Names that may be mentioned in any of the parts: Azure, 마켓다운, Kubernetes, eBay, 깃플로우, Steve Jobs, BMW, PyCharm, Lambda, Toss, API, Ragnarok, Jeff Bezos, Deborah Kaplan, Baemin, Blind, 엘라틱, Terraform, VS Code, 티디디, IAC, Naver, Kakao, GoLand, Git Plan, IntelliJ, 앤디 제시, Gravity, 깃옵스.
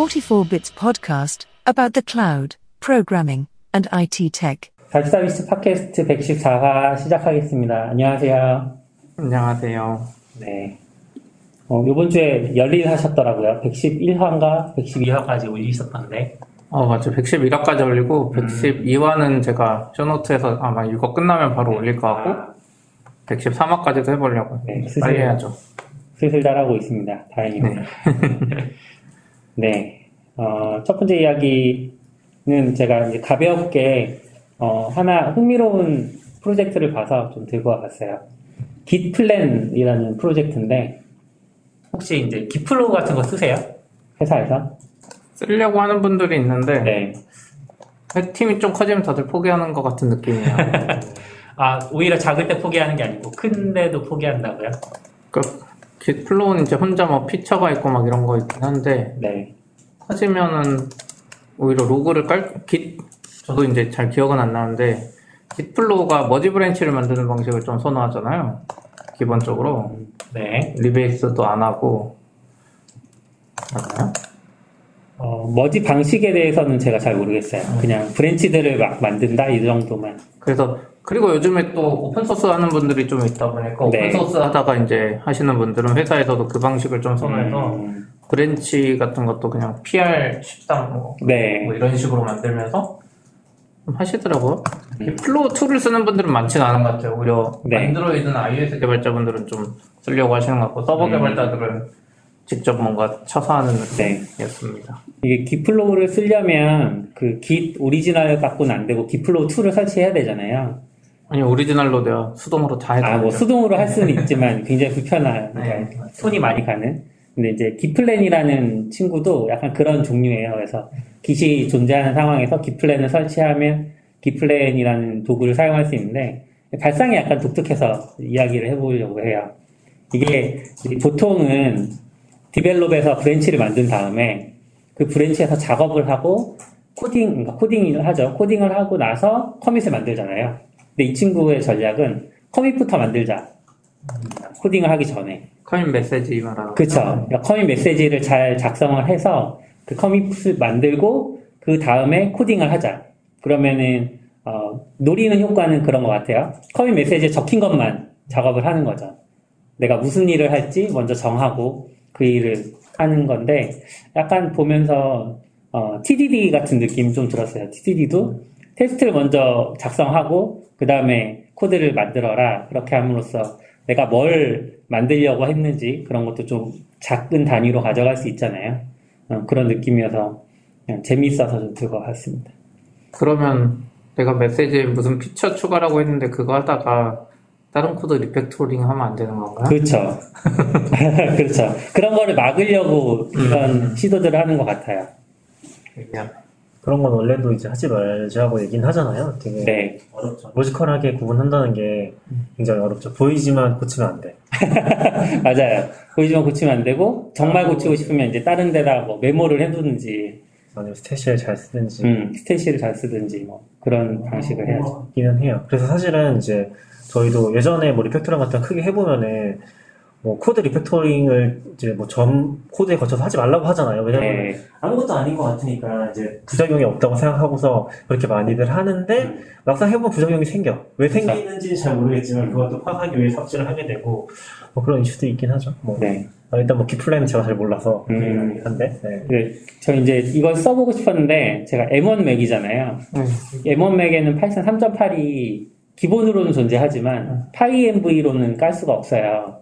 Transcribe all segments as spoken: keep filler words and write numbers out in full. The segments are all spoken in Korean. forty-four bits podcast about the cloud, programming, and 아이티 tech. 달치 서비스 팟캐스트 백십사 화 시작하겠습니다. 안녕하세요. 안녕하세요. 네. 어, 요번 주에 열일 하셨더라고요. 백십일 화인가 백십이 화까지 올리셨던데. 어, 맞죠. 백십일 화까지 올리고, 음. 백십이 화는 제가 쇼노트에서 아마 이거 끝나면 바로 올릴 것 같고, 아. 백십삼 화까지도 해보려고. 네, 슬슬, 빨리 해야죠. 슬슬 잘하고 있습니다. 다행입니다. 네. 네. 어, 첫 번째 이야기는 제가 이제 가볍게, 어, 하나 흥미로운 프로젝트를 봐서 좀 들고 와봤어요. Git Plan이라는 프로젝트인데, 혹시 이제 깃플로우 같은 거 쓰세요? 회사에서? 쓰려고 하는 분들이 있는데, 네. 팀이 좀 커지면 다들 포기하는 것 같은 느낌이에요. 아, 오히려 작을 때 포기하는 게 아니고, 큰데도 포기한다고요? 그, 깃플로우는 이제 혼자 뭐 피처가 있고 막 이런 거 있긴 한데, 네. 커지면은, 오히려 로그를 깔, 깃, 저도 이제 잘 기억은 안 나는데, 깃플로우가 머지 브랜치를 만드는 방식을 좀 선호하잖아요. 기본적으로. 음, 네. 리베이스도 안 하고. 맞나요? 어, 머지 방식에 대해서는 제가 잘 모르겠어요. 음. 그냥 브랜치들을 막 만든다? 이 정도만. 그래서, 그리고 요즘에 또 오픈소스 하는 분들이 좀 있다 보니까, 네. 오픈소스 하다가 이제 하시는 분들은 회사에서도 그 방식을 좀 선호해서, 음. 브랜치 같은 것도 그냥 피알 십삼 뭐, 네. 뭐 이런 식으로 만들면서 하시더라고요. 음. 플로우 이를 쓰는 분들은 많지는 않은 것 같아요. 오히려 네. 안드로이드나 아이오에스 개발자분들은 좀 쓰려고 하시는 것 같고, 서버 음. 개발자들은 직접 뭔가 쳐서 하는 느낌이었습니다. 네. 이게 깃플로우를 쓰려면 그 git 오리지널 갖고는 안 되고 깃플로우 이를 설치해야 되잖아요. 아니, 오리지널로 내가 수동으로 다 해도 아, 뭐 수동으로 할 수는 있지만 굉장히 불편한, 네. 그러니까 손이 많이 가는. 근데 이제 깃플랜이라는 친구도 약간 그런 종류예요. 그래서 깃이 존재하는 상황에서 깃플랜을 설치하면 깃플랜이라는 도구를 사용할 수 있는데, 발상이 약간 독특해서 이야기를 해보려고 해요. 이게 보통은 디벨롭에서 브랜치를 만든 다음에 그 브랜치에서 작업을 하고 코딩, 그러니까 코딩을 하죠. 코딩을 하고 나서 커밋을 만들잖아요. 근데 이 친구의 전략은 커밋부터 만들자. 코딩을 하기 전에. 커밋 메시지 말하는. 그쵸. 그러니까 커밋 메시지를 잘 작성을 해서 그 커밋을 만들고 그 다음에 코딩을 하자. 그러면은, 어, 노리는 효과는 그런 것 같아요. 커밋 메시지에 적힌 것만 작업을 하는 거죠. 내가 무슨 일을 할지 먼저 정하고 그 일을 하는 건데, 약간 보면서, 어, 티디디 같은 느낌 좀 들었어요. 티디디도 테스트를 먼저 작성하고, 그 다음에 코드를 만들어라. 그렇게 함으로써 내가 뭘 만들려고 했는지 그런 것도 좀 작은 단위로 가져갈 수 있잖아요. 어, 그런 느낌이어서 그냥 재미있어서 좀 들고 왔습니다. 그러면 내가 메시지에 무슨 피처 추가라고 했는데 그거 하다가 다른 코드 리팩토링 하면 안 되는 건가요? 그렇죠. 그렇죠. 그런 거를 막으려고 이런 음. 시도들을 하는 것 같아요. 그냥. 그런 건 원래도 이제 하지 말자고 얘기는 하잖아요. 되게 네. 어렵죠. 로지컬하게 구분한다는 게 굉장히 어렵죠. 보이지만 고치면 안 돼. 맞아요. 보이지만 고치면 안 되고, 정말 고치고 싶으면 이제 다른 데다 뭐 메모를 해두든지, 아니면 스태시를 잘 쓰든지, 음, 스태시를 잘 쓰든지 뭐 그런 어, 방식을 해야죠. 기는 해요. 그래서 사실은 이제 저희도 예전에 뭐 리팩토링 같은 거 크게 해보면은 뭐 코드 리팩토링을 이제 뭐 점 코드에 거쳐서 하지 말라고 하잖아요. 왜냐면 네. 아무것도 아닌 것 같으니까 이제 부작용이 없다고 생각하고서 그렇게 많이들 하는데 음. 막상 해보면 부작용이 생겨. 왜 그렇죠. 생기는지 잘 모르겠지만 그것도 파악하기 위해 삽질을 하게 되고 뭐 그런 이슈도 있긴 하죠. 뭐 네. 아, 일단 뭐 깃플랜은 제가 잘 몰라서 음. 한데. 네. 네. 저 이제 이걸 써보고 싶었는데 제가 엠원 맥이잖아요. 음. 엠원 맥에는 파이썬 삼 점 팔이 기본으로는 존재하지만 음. 파이엠브이로는 깔 수가 없어요.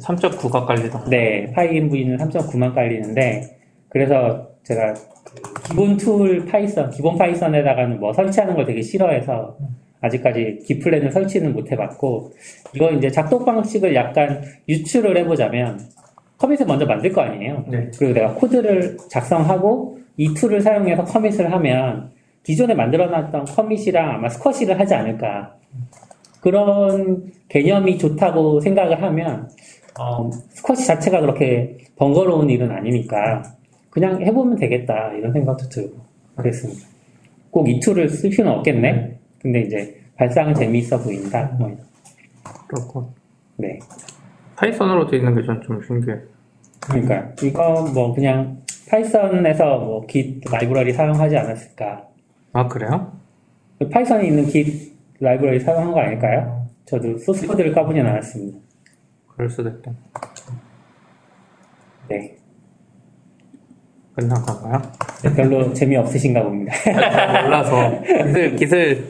삼 점 구가 깔리다. 네, 파이엠브이는 삼 점 구만 깔리는데, 그래서 제가 기본 툴 파이썬, 기본 파이썬에다가는 뭐 설치하는 걸 되게 싫어해서 아직까지 깃플랜을 설치는 못 해봤고, 이거 이제 작동 방식을 약간 유추를 해보자면 커밋을 먼저 만들 거 아니에요. 네. 그리고 내가 코드를 작성하고 이 툴을 사용해서 커밋을 하면 기존에 만들어놨던 커밋이랑 아마 스쿼시를 하지 않을까. 그런 개념이 좋다고 생각을 하면 어, 스쿼시 자체가 그렇게 번거로운 일은 아니니까 그냥 해보면 되겠다 이런 생각도 들고 그랬습니다. 꼭 이 툴을 쓸 필요는 없겠네? 근데 이제 발상은 재미있어 보인다. 뭐. 그렇고 네. 파이썬으로 되어 있는 게 전 좀 신기해. 그러니까요. 이거 뭐 그냥 파이썬에서 뭐 git 라이브러리 사용하지 않았을까. 아, 그래요? 그 파이썬에 있는 git 라이브러리 사용한 거 아닐까요? 저도 소스 코드를 까보진 않았습니다. 그럴 수도 있다. 네. 끝난 건가요? 별로 재미없으신가 봅니다. 잘 몰라서. 기술, 기술,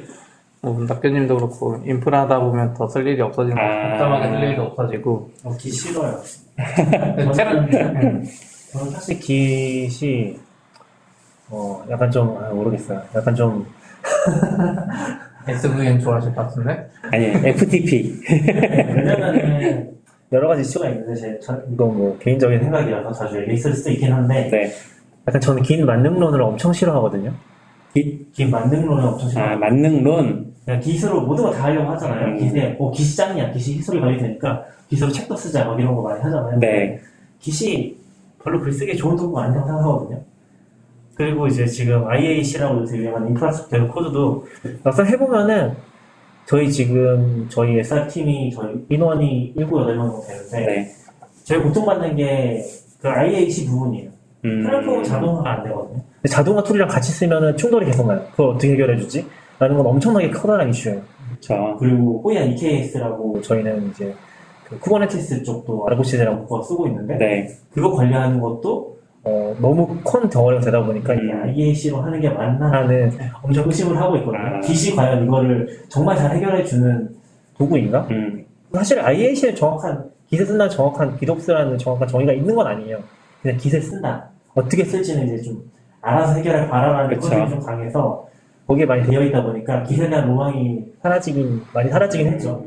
뭐, 낙교님도 그렇고, 인프라 하다 보면 더 쓸 일이 없어지고, 복잡하게 쓸 일이 없어지고. 어, 기 싫어요. 저는, 저는 사실 기시, 어, 약간 좀, 아, 모르겠어요. 약간 좀. 에스브이엠 좋아하실 것 같은데? 아니, 에프티피. 왜냐면은, 여러 가지 이슈가 있는데, 제, 이건 뭐, 개인적인 생각이라서 자주 얘기했을 수도 있긴 한데, 네. 약간 저는 긴 만능론을 엄청 싫어하거든요. 깃? 긴 만능론을 엄청 싫어하거든요. 아, 만능론? 그냥 깃으로 모든 거 다 하려고 하잖아요. 음. 깃에, 어, 깃이 짱이야. 깃이 깃소리 많이 되니까, 깃으로 책도 쓰자. 막 이런 거 많이 하잖아요. 네. 깃이 별로 글쓰기에 좋은 도구가 아니라고 생각하거든요. 그리고 이제 지금 아이에이씨라고 요새 유명한 인프라스트럭처 코드도 막상 해보면은 저희 지금 저희 에스알팀이 저희 인원이 일곱, 여덟 명 되는데 네. 저희 고통받는 게 그 아이에이씨 부분이에요. 음. 플랫폼은 자동화가 안 되거든요. 자동화 툴이랑 같이 쓰면은 충돌이 계속 나요. 그걸 어떻게 해결해주지? 라는 건 엄청나게 커다란 이슈예요. 그렇죠. 그리고 호이안 이케이에스라고 저희는 이제 그 쿠버네티스 쪽도 아르고시제라고 그거 쓰고 있는데 네. 그거 관리하는 것도 어, 너무 큰 덩어리가 되다 보니까 음. 이 아이에이씨로 하는 게 맞나 하는 엄청 의심을 하고 있거든요. 깃이 과연 이거를 정말 잘 해결해주는 도구인가? 음. 사실 아이에이씨에 정확한, 깃에 쓴다 정확한, 깃옵스라는 정확한 정의가 있는 건 아니에요. 그냥 깃에 쓴다. 어떻게 쓸지는 이제 좀 알아서 해결할 바라라는 것들이 좀 강해서 거기에 많이 되어 있다 보니까 깃에 대한 로망이 사라지긴, 많이 사라지긴 했죠.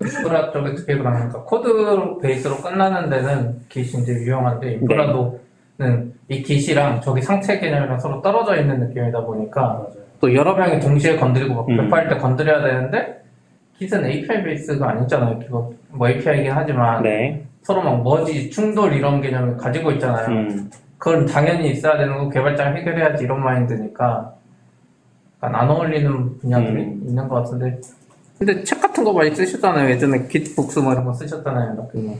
인프라 쪽에 특히 그러니까 코드 베이스로 끝나는 데는 깃이 이제 유용한데 인프라도 네. 이 깃이랑 저기 상체 개념이랑 서로 떨어져 있는 느낌이다 보니까 맞아요. 또 여러 명이 동시에 건드리고 막 배포할 음. 때 건드려야 되는데 깃은 에이피아이 베이스가 아니잖아요. 그거 뭐 에이피아이긴 하지만 네. 서로 막 머지 충돌 이런 개념을 가지고 있잖아요. 음. 그건 당연히 있어야 되는 거 개발자가 해결해야지 이런 마인드니까 약간 안 어울리는 분야들이 음. 있는 것 같은데 근데 책 같은 거 많이 쓰셨잖아요. 예전에 깃북스 뭐 이런 거 쓰셨잖아요. 음.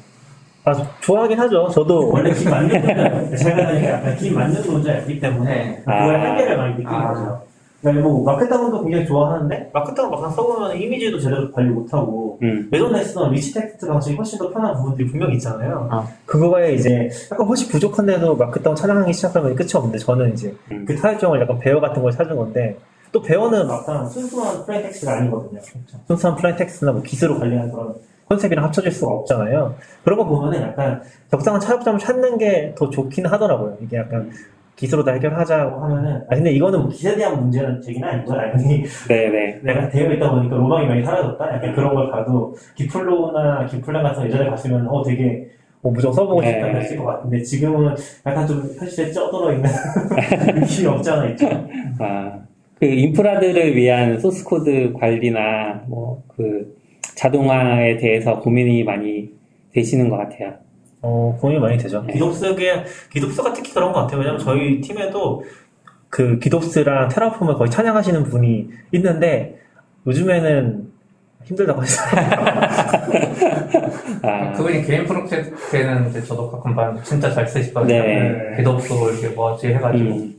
아, 좋아하긴 하죠. 저도 원래 깃 만드는 제가 깃 만드는 문제였기 때문에 그거의 한계를 많이 느끼는 아. 거죠. 그러니까 뭐 마켓다운도 굉장히 좋아하는데 마켓다운 막상 써보면 이미지도 제대로 관리 못하고 음. 예전에 쓰던 리치 텍스트 방식이 훨씬 더 편한 부분들이 분명히 있잖아요. 아. 그거에 이제 약간 훨씬 부족한데도 마켓다운 찾아가기 시작하면 끝이 없는데 저는 이제 음. 그 사회적을 약간 배어 같은 걸 찾은 건데 또 배어는 막상 순수한 플레인 텍스트가 아니거든요. 그렇죠. 순수한 플레인 텍스트나 뭐 기술로 관리하는 그런 컨셉이랑 합쳐질 수가 없잖아요. 그런 거 보면은 약간 적당한 차용점을 찾는 게 더 좋긴 하더라고요. 이게 약간 기술로 다 해결하자고 하면은. 아, 근데 이거는 기술에 대한 문제는 되긴 아니죠. 아니, 네네. 내가 되어 있다 보니까 로망이 많이 사라졌다? 약간 그런 걸 봐도 깃플로우나 깃플랜 같은 거 예전에 봤으면 어, 되게 어, 무조건 써보고 싶다 했을 것 같은데 지금은 약간 좀 현실에 쩌들어 있는 느낌이 없지 않아 있죠. 아, 그 인프라들을 위한 소스코드 관리나 뭐 그 자동화에 대해서 고민이 많이 되시는 것 같아요. 어, 고민이 많이 되죠. 네. 깃옵스에, 깃옵스가 특히 그런 것 같아요. 왜냐면 저희 팀에도 그 깃옵스랑 테라폼을 거의 찬양하시는 분이 있는데, 요즘에는 힘들다고 했어요. 아. 그분이 개인 프로젝트에는 이제 저도 가끔 봐요. 진짜 잘 쓰시거든요. 네. 깃옵스 이렇게 뭐지 해가지고. 음.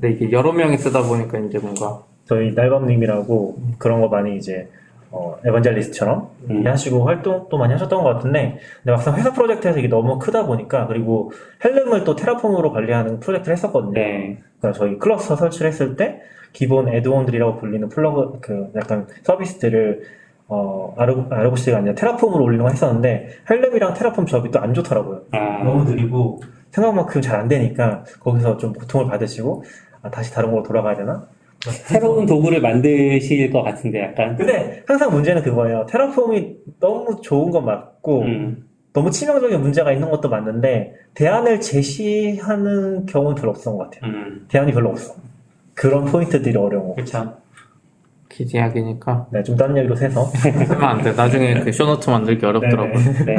근데 이게 여러 명이 쓰다 보니까 이제 뭔가. 저희 날밤님이라고 음. 그런 거 많이 이제 어, 에반젤리스트처럼 음. 하시고 활동도 많이 하셨던 것 같은데, 근데 막상 회사 프로젝트에서 이게 너무 크다 보니까, 그리고 헬름을 또 테라폼으로 관리하는 프로젝트를 했었거든요. 네. 그러니까 저희 클러스터 설치를 했을 때, 기본 애드온들이라고 불리는 플러그, 그, 약간 서비스들을, 어, 아르고, 아르고시가 아니라 테라폼으로 올리는 걸 했었는데, 헬름이랑 테라폼 조합이 또 안 좋더라고요. 아. 너무 느리고, 생각만큼 잘 안 되니까, 거기서 좀 고통을 받으시고, 아, 다시 다른 걸로 돌아가야 되나? 새로운 도구를 만드실 것 같은데 약간 근데 항상 문제는 그거예요. 테라폼이 너무 좋은 건 맞고 음. 너무 치명적인 문제가 있는 것도 맞는데 대안을 제시하는 경우는 별로 없었던 것 같아요. 음. 대안이 별로 없어. 그런 포인트들이 어려워. 그쵸. 기대하기니까 네, 좀 다른 얘기로 세서 쓰면 안 돼. 나중에 그 쇼노트 만들기 어렵더라고요. 네.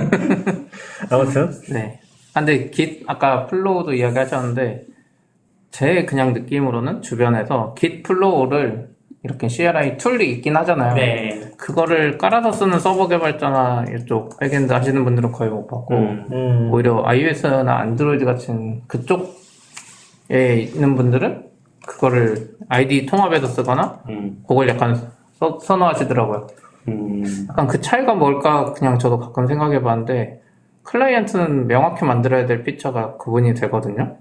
아무튼 네. 근데 깃 아까 플로우도 이야기 하셨는데 제 그냥 느낌으로는 주변에서 git 플로우를 이렇게 씨엘아이 툴이 있긴 하잖아요. 네. 그거를 깔아서 쓰는 서버 개발자나 이쪽 백엔드 하시는 분들은 거의 못 봤고 음. 오히려 iOS나 안드로이드 같은 그쪽 에 있는 분들은 그거를 아이디 통합해서 쓰거나 음. 그걸 약간 서, 선호하시더라고요. 음. 약간 그 차이가 뭘까 그냥 저도 가끔 생각해 봤는데 클라이언트는 명확히 만들어야 될 피처가 구분이 되거든요.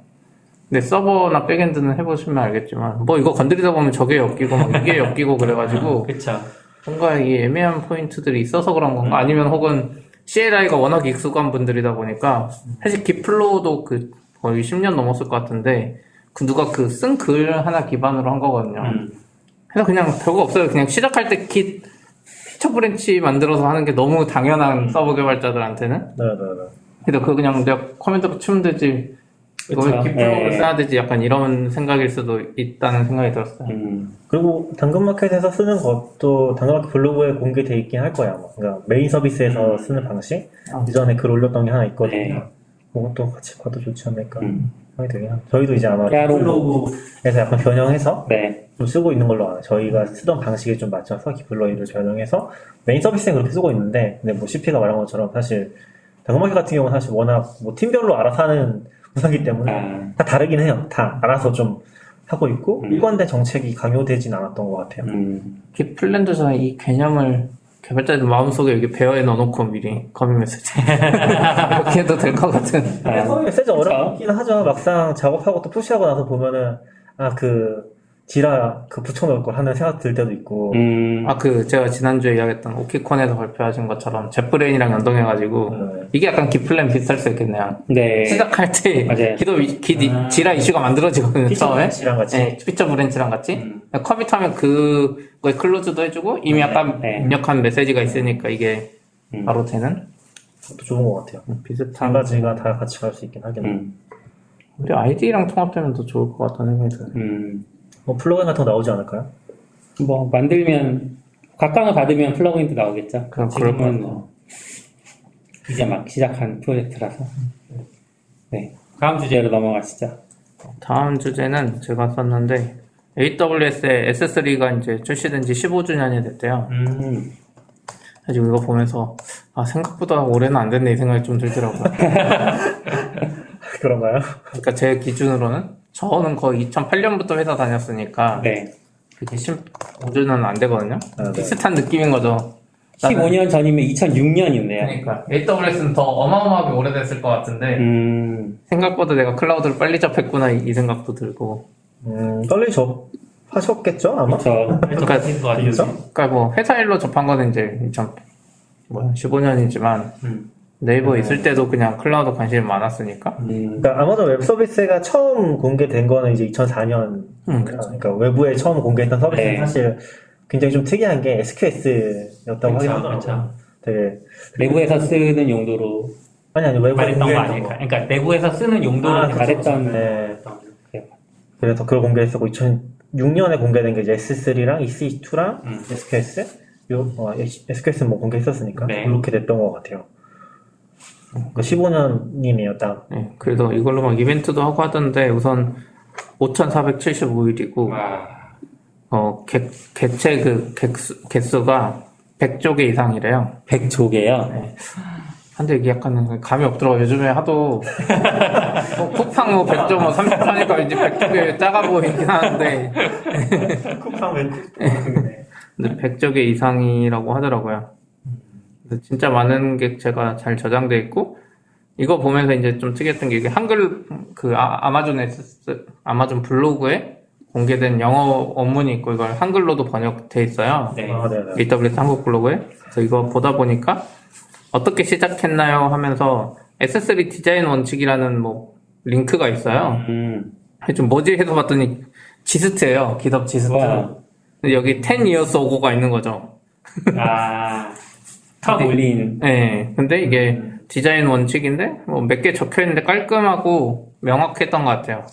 근데 서버나 백엔드는 해보시면 알겠지만 뭐 이거 건드리다 보면 저게 엮이고 막 이게 엮이고 그래가지고 그쵸. 뭔가 이 애매한 포인트들이 있어서 그런 건가? 음. 아니면 혹은 씨엘아이가 워낙 익숙한 분들이다 보니까 사실 깃플로우도 그 거의 십 년 넘었을 것 같은데 그 누가 그 쓴 글 하나 기반으로 한 거거든요. 음. 그래서 그냥 별거 없어요. 그냥 시작할 때 깃 피처 브랜치 만들어서 하는 게 너무 당연한 음. 서버 개발자들한테는. 네, 네, 네. 근데 그거 그냥 내가 커맨드 붙이면 되지. 그걸 깃플로우를 써야 되지. 약간 이런 생각일 수도 있다는 생각이 들었어요. 음. 그리고 당근마켓에서 쓰는 것도 당근마켓 블로그에 공개되어 있긴 할 거야. 그러니까 메인 서비스에서 음. 쓰는 방식. 아. 이전에 글 올렸던 게 하나 있거든요. 네. 그것도 같이 봐도 좋지 않을까. 음. 저희도 이제 아마 깃플로우에서 약간 변형해서 네. 좀 쓰고 있는 걸로 알아요. 저희가 쓰던 방식에 좀 맞춰서 깃플로우를 변형해서 메인 서비스에 그렇게 쓰고 있는데, 근데 뭐 씨피가 말한 것처럼 사실 당근마켓 같은 경우는 사실 워낙 뭐 팀별로 알아서 하는 무사기 때문에 아. 다 다르긴 해요. 다 알아서 좀 하고 있고 음. 일관된 정책이 강요되진 않았던 것 같아요. 음. 깃플랜도 저는 이 개념을 개발자들 마음속에 여기 배어에 넣어놓고 미리 커밋 메시지 이렇게 해도 될 것 같은. 커밋 메시지 어렵긴 하죠. 막상 작업하고 또 푸시하고 나서 보면은 아 그 지라 그 붙여놓을 걸 하는 생각 들 때도 있고. 음. 아 그 제가 지난주에 이야기했던 오키콘에서 발표하신 것처럼 젯브레인이랑 연동해가지고 네. 이게 약간 깃플랜 비슷할 수 있겠네요. 네. 시작할 때 맞아요. 기도 기 아. 지라 이슈가 만들어지거든요. 피처 브랜치랑 같이. 네, 피처 브랜치랑 같이. 음. 커밋하면 그 거의 클로즈도 해주고 이미 약간 네, 네. 입력한 메시지가 있으니까 이게 음. 바로 되는. 그것도 좋은 것 같아요. 비슷한 가지가 다 같이 갈 수 있긴 하겠네요. 음. 우리 아이디랑 통합되면 더 좋을 것 같다는 생각이 들어요. 음. 뭐 플러그인 같은 거 나오지 않을까요? 뭐 만들면 각광을 받으면 플러그인도 나오겠죠. 그럼 지금은 뭐 이제 막 시작한 프로젝트라서. 네, 다음 주제로 넘어가시죠. 다음 주제는 제가 썼는데. 에이더블유에스의 에스 쓰리가 이제 출시된 지 십오 주년이 됐대요. 음. 그래서 이거 보면서, 아, 생각보다 올해는 안 됐네, 이 생각이 좀 들더라고요. 그런가요? 그러니까 제 기준으로는, 저는 거의 이천팔 년부터 회사 다녔으니까, 네. 그게 십오 주년은 안 되거든요? 아, 네. 비슷한 느낌인 거죠. 십오 년 전이면 이천육 년이네요. 그러니까 에이더블유에스는 더 어마어마하게 오래됐을 것 같은데, 음. 생각보다 내가 클라우드를 빨리 접했구나, 이, 이 생각도 들고, 음, 빨리 접하셨겠죠, 아마? 그쵸. 그러니까, 그러니까 뭐, 회사 일로 접한 거는 이제, 이천십오 년이지만, 음. 네이버 음. 있을 때도 그냥 클라우드 관심이 많았으니까. 음. 그러니까, 아마존 웹 서비스가 처음 공개된 거는 이제 이천사 년. 음, 그러니까, 외부에 처음 공개했던 서비스는 네. 사실 굉장히 좀 특이한 게 에스큐에스였다고 하긴 하더라고요. 되게. 내부에서 쓰는 용도로. 아니, 아니, 외부에서. 말했던 거 아닐까. 그러니까, 내부에서 쓰는 용도로 아, 말했던. 네. 그래서 그걸 공개했었고, 이천육 년에 공개된 게 이제 에스 쓰리랑 이씨투랑 음. 에스큐에스? 요, 어, 에스큐에스는 뭐 공개했었으니까. 네. 그렇게 됐던 것 같아요. 그러니까 십오 년이네요, 딱. 네, 그래서 이걸로 막 이벤트도 하고 하던데, 우선 오천사백칠십오 일이고, 와. 어, 개, 개체 그, 객수, 개수가 백조 개 이상이래요. 백조 개요? 네. 근데 이게 약간 감이 없더라고요. 요즘에 하도 뭐 쿠팡 뭐 백조 뭐 삼십사니까 왠지 백조 개 작아 보이긴 하는데 쿠팡 왠지 근데 백조 개 이상이라고 하더라고요. 그래서 진짜 많은 게 제가 잘 저장돼 있고 이거 보면서 이제 좀 특이했던 게 이게 한글 그 아, 아마존 에스 아마존 블로그에 공개된 영어 원문이 있고 이걸 한글로도 번역돼 있어요. 네. 아, 에이더블유에스 한국 블로그에. 그래서 이거 보다 보니까 어떻게 시작했나요? 하면서 에스 쓰리 디자인 원칙이라는 뭐 링크가 있어요. 음. 좀 뭐지 해서 봤더니 지스트예요. 깃업 지스트. 와. 근데 여기 텐 이어스 어고가 있는 거죠. 아. 탑 올린. 네. 근데 이게 음. 디자인 원칙인데 뭐 몇 개 적혀 있는데 깔끔하고 명확했던 것 같아요.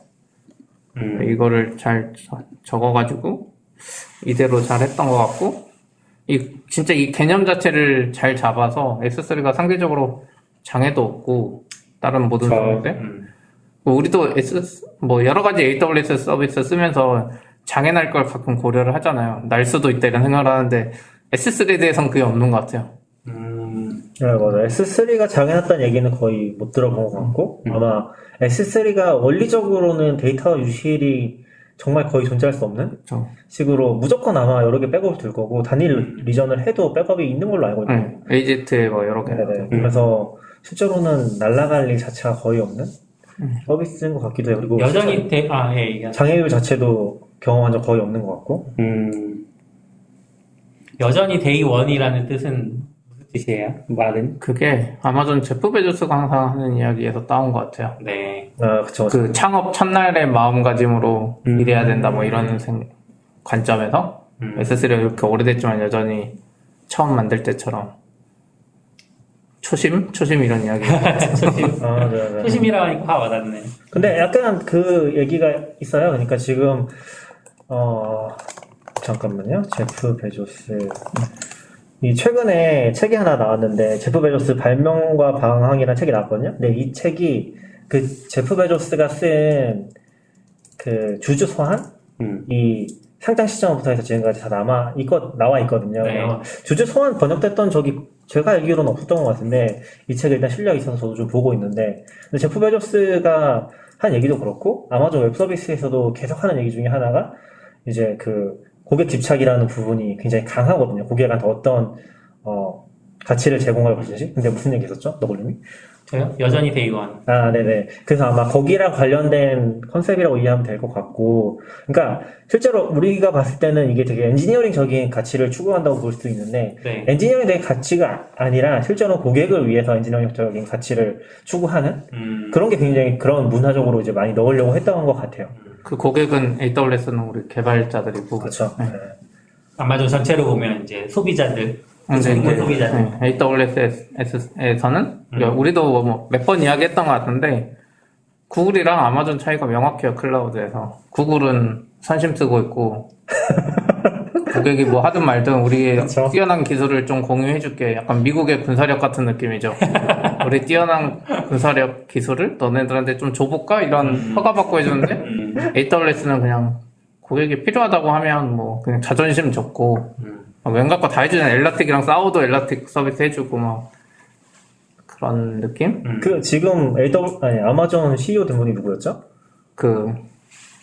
음. 이거를 잘 적어가지고 이대로 잘 했던 것 같고. 이, 진짜 이 개념 자체를 잘 잡아서 에스 쓰리가 상대적으로 장애도 없고, 다른 모든 서비스에. 음. 우리도 S, 뭐, 여러 가지 에이더블유에스 서비스 쓰면서 장애 날 걸 가끔 고려를 하잖아요. 날 수도 있다 이런 생각을 하는데, 에스 쓰리에 대해서는 그게 없는 것 같아요. 음. 음, 네, 맞아. 에스 쓰리가 장애났다는 얘기는 거의 못 들어본 것 같고, 음. 아마 에스 쓰리가 원리적으로는 데이터 유실이 정말 거의 존재할 수 없는 그렇죠. 식으로 무조건 아마 여러 개 백업을 둘 거고, 단일 리전을 해도 백업이 있는 걸로 알고 있거든요. 음, 에이지트에 뭐 여러 개. 음. 그래서 실제로는 날아갈 일 자체가 거의 없는 음. 서비스인 것 같기도 해요. 그리고 여전히 대, 아, 예, 장애율 자체도 경험한 적 거의 없는 것 같고. 음. 여전히 데이 원이라는 뜻은 무슨 뜻이에요? 말은? 그게 아마존 제프 베조스가 항상 하는 이야기에서 따온 것 같아요. 네. 아, 그쵸. 그 창업 첫날의 마음가짐으로 음. 일해야 된다, 뭐 이런 생, 관점에서 음. 에스 쓰리가 이렇게 오래됐지만 여전히 처음 만들 때처럼 초심? 초심 이런 이야기. 초심. 아, 네, 네. 초심이라고 하니까 화 와닿네. 근데 약간 그 얘기가 있어요. 그러니까 지금, 어, 잠깐만요. 제프 베조스. 이 최근에 책이 하나 나왔는데, 제프 베조스 발명과 방황이라는 책이 나왔거든요. 근데 이 책이 그 제프 베조스가 쓴 그 주주 소환? 음. 이 상장 시점부터 해서 지금까지 다 남아, 이거 나와 있거든요. 네. 주주 소환 번역됐던 적이 제가 알기로는 없었던 것 같은데, 이 책에 일단 실력이 있어서 저도 좀 보고 있는데, 근데 제프 베조스가 한 얘기도 그렇고, 아마존 웹 서비스에서도 계속 하는 얘기 중에 하나가, 이제 그, 고객 집착이라는 부분이 굉장히 강하거든요. 고객한테 어떤 어 가치를 제공할 것인지. 근데 무슨 얘기 했었죠? 너굴님이? 저요? 여전히 데이원. 아, 네네. 그래서 아마 거기랑 관련된 컨셉이라고 이해하면 될 것 같고, 그러니까 실제로 우리가 봤을 때는 이게 되게 엔지니어링적인 가치를 추구한다고 볼 수 있는데, 네. 엔지니어링적인 가치가 아니라 실제로 고객을 위해서 엔지니어링적인 가치를 추구하는 음. 그런 게 굉장히 그런 문화적으로 이제 많이 넣으려고 했던 것 같아요. 그 고객은 에이더블유에스는 우리 개발자들이고, 그렇죠. 네. 아마존 전체로 보면 이제 소비자들, 인문 소비자들. 네. 에이더블유에스에서는 음. 우리도 뭐 몇 번 이야기했던 것 같은데, 구글이랑 아마존 차이가 명확해요. 클라우드에서 구글은 선심 쓰고 있고 고객이 뭐 하든 말든 우리의 그쵸? 뛰어난 기술을 좀 공유해줄게. 약간 미국의 군사력 같은 느낌이죠. 우리 뛰어난 군사력 기술을 너네들한테 좀 줘볼까? 이런 음. 허가받고 해주는데, 에이더블유에스는 그냥 고객이 필요하다고 하면 뭐 그냥 자존심 줬고, 음. 왠가 거 다 해주잖아. 엘라틱이랑 싸워도 엘라틱 서비스 해주고 막 그런 느낌? 음. 그 지금 에이더블유 아니 아마존 씨이오 된 분이 누구였죠? 그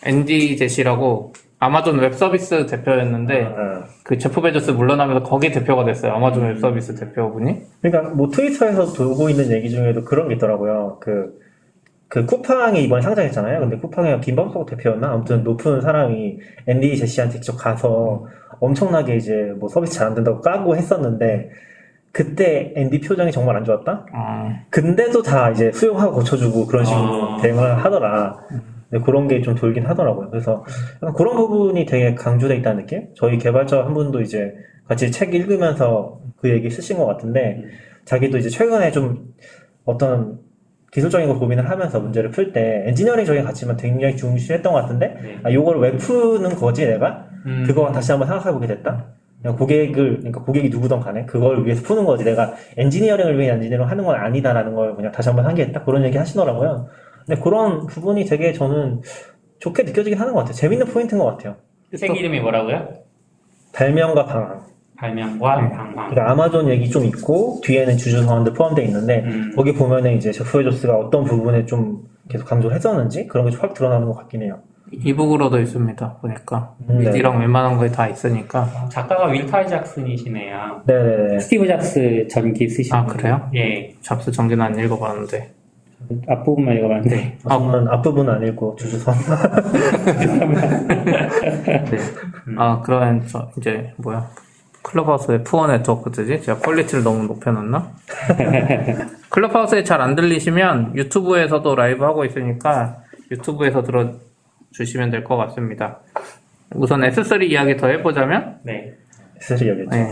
앤디 제시라고. 아마존 웹서비스 대표였는데, 아, 아. 그 제프 베조스 물러나면서 거기 대표가 됐어요. 아마존 음. 웹서비스 대표분이. 그러니까 뭐 트위터에서 돌고 있는 얘기 중에도 그런 게 있더라고요. 그, 그 쿠팡이 이번에 상장했잖아요. 근데 쿠팡의 김범석 대표였나? 아무튼 높은 사람이 앤디 제시한테 직접 가서 엄청나게 이제 뭐 서비스 잘 안 된다고 까고 했었는데, 그때 앤디 표정이 정말 안 좋았다? 아. 근데도 다 이제 수용하고 고쳐주고 그런 식으로 아. 대응을 하더라. 그런 게 좀 돌긴 하더라고요. 그래서 그런 부분이 되게 강조되어 있다는 느낌? 저희 개발자 한 분도 이제 같이 책 읽으면서 그 얘기 쓰신 것 같은데, 음. 자기도 이제 최근에 좀 어떤 기술적인 걸 고민을 하면서 문제를 풀 때 엔지니어링적인 가치만 굉장히 중시했던 것 같은데, 네. 아, 요걸 왜 푸는 거지 내가? 음. 그거 다시 한번 생각해보게 됐다. 고객을, 그러니까 고객이 누구든 간에 그걸 위해서 푸는 거지. 내가 엔지니어링을 위해 엔지니어링 하는 건 아니다라는 걸 그냥 다시 한번 상기했다. 그런 얘기 하시더라고요. 근데 그런 부분이 되게 저는 좋게 느껴지긴 하는 것 같아요. 재밌는 포인트인 것 같아요. 책 이름이 뭐라고요? 발명과 방황. 발명과 네. 방황. 그러니까 아마존 얘기 좀 있고, 뒤에는 주주 소환도 포함되어 있는데, 음. 거기 보면은 이제 제프 베조스가 어떤 부분에 좀 계속 강조를 했었는지, 그런 게 확 드러나는 것 같긴 해요. 이북으로도 있습니다, 보니까. 위디랑 음, 네. 웬만한 거에 다 있으니까. 작가가 윌타이 작슨이시네요. 네네네. 스티브 잡스 전기 쓰신 분. 아, 그래요? 예. 잡스 전기는 안 읽어봤는데. 앞부분만 읽어봤는데. 네. 아, 저는 앞부분 안 읽고, 주주선. 네. 아, 그러면, 저, 이제, 뭐야. 클럽하우스 에프원 네트워크 뜨지? 제가 퀄리티를 너무 높여놨나? 클럽하우스에 잘 안 들리시면 유튜브에서도 라이브 하고 있으니까 유튜브에서 들어주시면 될 것 같습니다. 우선 에스 쓰리 이야기 더 해보자면? 네. 에스 쓰리였겠죠. 네.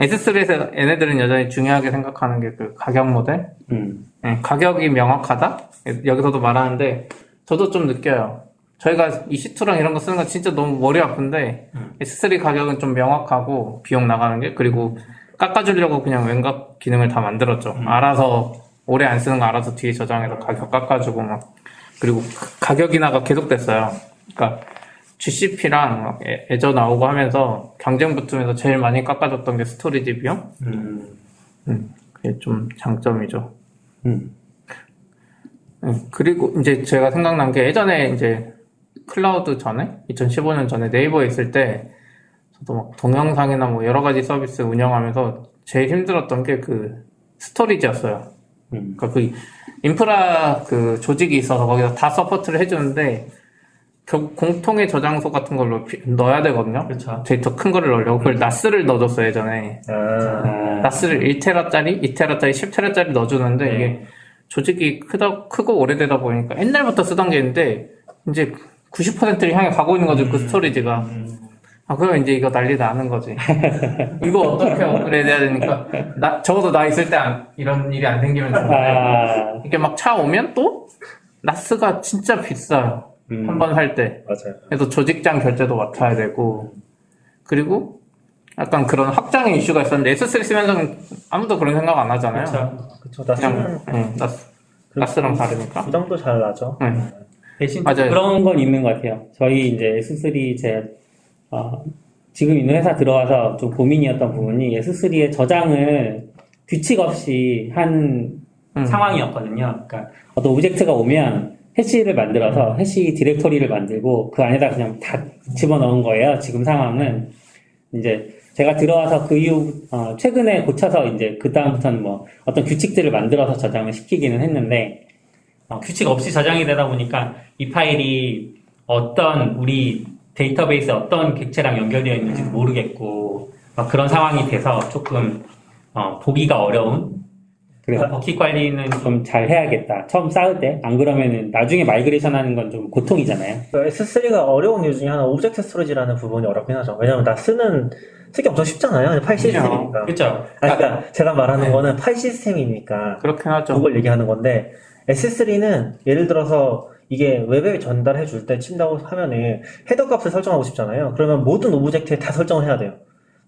에스 쓰리에서 얘네들은 여전히 중요하게 생각하는 게 그 가격 모델. 음. 네, 가격이 명확하다? 여기서도 말하는데, 저도 좀 느껴요. 저희가 이씨투랑 이런 거 쓰는 거 진짜 너무 머리 아픈데, 음. 에스 쓰리 가격은 좀 명확하고, 비용 나가는 게, 그리고 깎아주려고 그냥 웬각 기능을 다 만들었죠. 음. 알아서, 오래 안 쓰는 거 알아서 뒤에 저장해서 가격 깎아주고 막, 그리고 가격 인하가 계속됐어요. 그러니까, 지씨피랑 애저 나오고 하면서 경쟁 붙으면서 제일 많이 깎아줬던 게 스토리지 비용? 음. 음, 그게 좀 장점이죠. 음. 음, 그리고 이제 제가 생각난 게 예전에 이제 클라우드 전에, 이천십오 년 전에 네이버에 있을 때 저도 막 동영상이나 뭐 여러 가지 서비스 운영하면서 제일 힘들었던 게 그 스토리지였어요. 음. 그러니까 그 인프라 그 조직이 있어서 거기서 다 서포트를 해주는데 결국 공통의 저장소 같은 걸로 넣어야 되거든요. 그쵸. 데이터 큰 거를 넣으려고. 그걸 나스를 넣어줬어요, 예전에. 아~ 나스를 일 테라짜리, 이 테라짜리, 십 테라짜리 넣어주는데, 네. 이게 조직이 크다, 크고 오래되다 보니까 옛날부터 쓰던 게 있는데, 이제 구십 퍼센트를 향해 가고 있는 거죠, 음. 그 스토리지가. 음. 아, 그러면 이제 이거 난리 나는 거지. 이거 어떻게 업그레이드 해야 되니까. 나, 적어도 나 있을 때 안, 이런 일이 안 생기면 좋은데. 아~ 이게 막 차 오면 또, 나스가 진짜 비싸요. 음. 한번 할 때. 맞아요. 그래서 조직장 결제도 맡아야 되고. 그리고 약간 그런 확장의 이슈가 있었는데 에스 쓰리 쓰면서는 아무도 그런 생각 안 하잖아요. 그렇죠. 나스랑 응, 나스, 나스랑 다르니까. 부담도 잘 나죠. 응. 대신 맞아요. 그런 건 있는 것 같아요. 저희 이제 에스 쓰리 제 어, 지금 있는 회사 들어와서 좀 고민이었던 부분이 에스 쓰리의 저장을 규칙 없이 한 음. 상황이었거든요. 그러니까 어떤 오브젝트가 오면 해시를 만들어서 해시 디렉토리를 만들고 그 안에다 그냥 다 집어넣은 거예요. 지금 상황은 이제 제가 들어와서 그 이후 어 최근에 고쳐서 이제 그 다음부터는 뭐 어떤 규칙들을 만들어서 저장을 시키기는 했는데 어 규칙 없이 저장이 되다 보니까 이 파일이 어떤 우리 데이터베이스에 어떤 객체랑 연결되어 있는지도 모르겠고 막 그런 상황이 돼서 조금 어 보기가 어려운. 그래서 버킷 관리는 좀 잘 해야겠다. 처음 쌓을 때. 안 그러면은 나중에 마이그레이션 하는 건 좀 고통이잖아요. 에스 쓰리가 어려운 이유 중에 하나 오브젝트 스토리지라는 부분이 어렵긴 하죠. 왜냐면 나스는 쓰기 엄청 쉽잖아요. 파일 시스템이니까. 그렇죠. 그러니까 제가 말하는 네. 거는 파일 시스템이니까. 그렇긴 하죠. 그걸 얘기하는 건데 에스 쓰리는 예를 들어서 이게 웹에 전달해 줄 때 친다고 하면은 헤더 값을 설정하고 싶잖아요. 그러면 모든 오브젝트에 다 설정을 해야 돼요.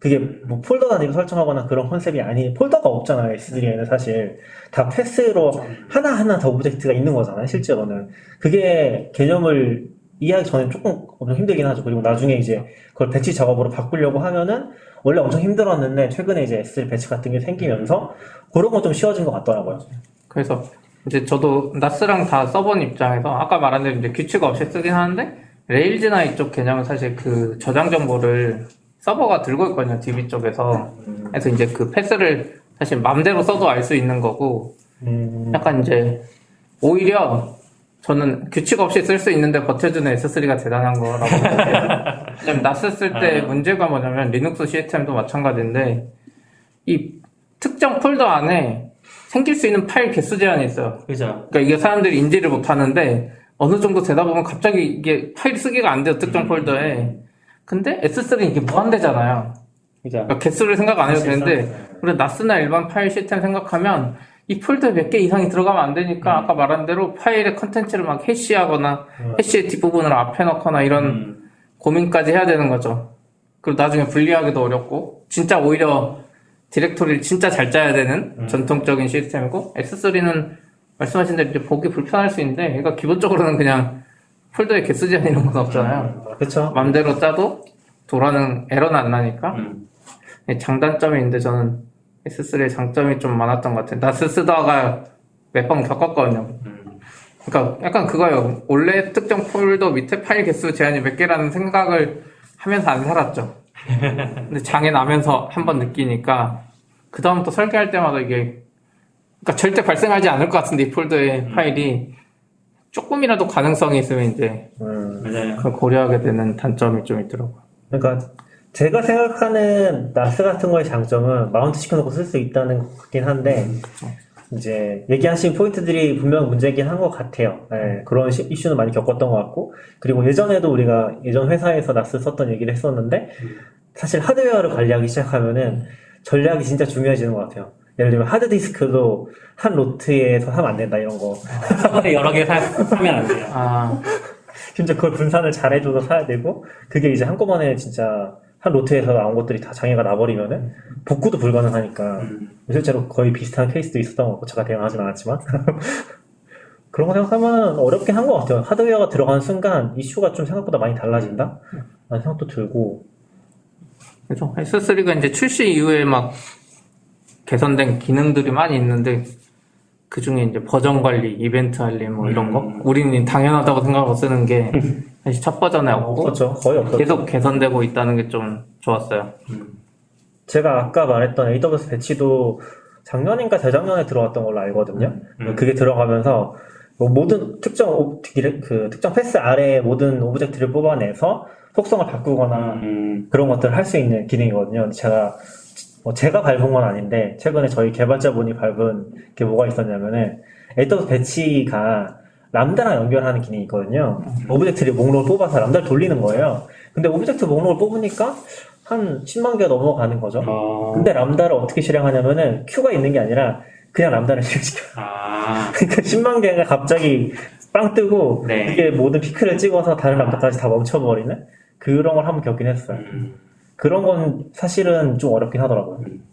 그게 뭐 폴더 단위로 설정하거나 그런 컨셉이 아니, 폴더가 없잖아요, 에스 쓰리에는 사실. 다 패스로 하나하나 더 오브젝트가 있는 거잖아요, 실제로는. 그게 개념을 이해하기 전에 조금 엄청 힘들긴 하죠. 그리고 나중에 이제 그걸 배치 작업으로 바꾸려고 하면은 원래 엄청 힘들었는데 최근에 이제 에스 쓰리 배치 같은 게 생기면서 그런 건 좀 쉬워진 것 같더라고요. 그래서 이제 저도 나스랑 다 써본 입장에서 아까 말한 대로 이제 규칙 없이 쓰긴 하는데 레일즈나 이쪽 개념은 사실 그 저장 정보를 서버가 들고 있거든요, 디비 쪽에서. 그래서 이제 그 패스를 사실 맘대로 써도 알 수 있는 거고, 약간 이제, 오히려 저는 규칙 없이 쓸 수 있는데 버텨주는 에스 쓰리가 대단한 거라고 생각해요. 나스 쓸 때 문제가 뭐냐면, 리눅스 시스템도 마찬가지인데, 이 특정 폴더 안에 생길 수 있는 파일 개수 제한이 있어요. 그죠. 그러니까 이게 사람들이 인지를 못 하는데, 어느 정도 되다 보면 갑자기 이게 파일 쓰기가 안 돼요, 특정 폴더에. 근데 에스 쓰리는 이게 무한대잖아요. 그러니까 개수를 생각 안 해도 되는데 우리 나스나 일반 파일 시스템 생각하면 이 폴더에 몇 개 이상이 들어가면 안 되니까 음. 아까 말한 대로 파일의 컨텐츠를 막 해시하거나 음. 해시의 뒷부분을 앞에 넣거나 이런 음. 고민까지 해야 되는 거죠. 그리고 나중에 분리하기도 어렵고 진짜 오히려 디렉토리를 진짜 잘 짜야 되는 음. 전통적인 시스템이고 에스 쓰리는 말씀하신 대로 이제 보기 불편할 수 있는데 그러니까 기본적으로는 그냥 폴더에 개수 제한 이런 건 없잖아요. 음, 그쵸. 맘대로 짜도 도라는 에러는 안 나니까. 음. 장단점이 있는데 저는 에스 쓰리의 장점이 좀 많았던 것 같아요. 나스 쓰다가 몇 번 겪었거든요. 음. 그러니까 약간 그거예요. 원래 특정 폴더 밑에 파일 개수 제한이 몇 개라는 생각을 하면서 안 살았죠. 근데 장애 나면서 한번 느끼니까 그다음부터 설계할 때마다 이게 그러니까 절대 발생하지 않을 것 같은데 이 폴더의 음. 파일이 조금이라도 가능성이 있으면 이제 음, 그걸 고려하게 되는 단점이 좀 있더라고요. 그러니까 제가 생각하는 나스 같은 거의 장점은 마운트 시켜놓고 쓸 수 있다는 것 같긴 한데 음, 이제 얘기하신 포인트들이 분명 문제긴 한 것 같아요. 네, 음. 그런 시, 이슈는 많이 겪었던 것 같고 그리고 예전에도 우리가 예전 회사에서 나스 썼던 얘기를 했었는데 음. 사실 하드웨어를 관리하기 시작하면은 전략이 진짜 중요해지는 것 같아요. 예를 들면 하드디스크도 한 로트에서 하면 안 된다 이런 거. 서버에 여러 개 사, 사면 안 돼요. 아. 진짜 그걸 분산을 잘 해줘서 사야 되고 그게 이제 한꺼번에 진짜 한 로트에서 나온 것들이 다 장애가 나버리면은 복구도 불가능하니까 실제로 거의 비슷한 케이스도 있었던 것 같고 제가 대응하진 않았지만 그런 거 생각하면 어렵게 한 것 같아요. 하드웨어가 들어가는 순간 이슈가 좀 생각보다 많이 달라진다? 라는 생각도 들고. 그죠. 에스 쓰리가 이제 출시 이후에 막 개선된 기능들이 많이 있는데, 그 중에 이제 버전 관리, 이벤트 알림, 뭐 이런 거? 음. 우리는 당연하다고 생각하고 쓰는 게, 사실 첫 버전에 없고, 없었죠. 거의 없었죠. 계속 개선되고 있다는 게 좀 좋았어요. 음. 제가 아까 말했던 에이더블유에스 배치도 작년인가 재작년에 들어갔던 걸로 알거든요. 음. 그게 들어가면서, 모든 특정, 오, 그 특정 패스 아래의 모든 오브젝트를 뽑아내서 속성을 바꾸거나 음. 그런 것들을 할 수 있는 기능이거든요. 제가, 뭐 제가 밟은 건 아닌데, 최근에 저희 개발자분이 밟은 게 뭐가 있었냐면은, 에이더블유에스 배치가 람다랑 연결하는 기능이 있거든요. 음. 오브젝트를 목록을 뽑아서 람다를 돌리는 거예요. 근데 오브젝트 목록을 뽑으니까, 한 십만 개가 넘어가는 거죠. 어... 근데 람다를 어떻게 실행하냐면은 큐가 있는 게 아니라 그냥 람다를 실행시켜요. 아... 그러니까 십만 개가 갑자기 빵 뜨고 네. 그게 모든 피크를 찍어서 다른 람다까지 다 멈춰버리는 그런 걸 한번 겪긴 했어요. 음... 그런 건 사실은 좀 어렵긴 하더라고요. 음...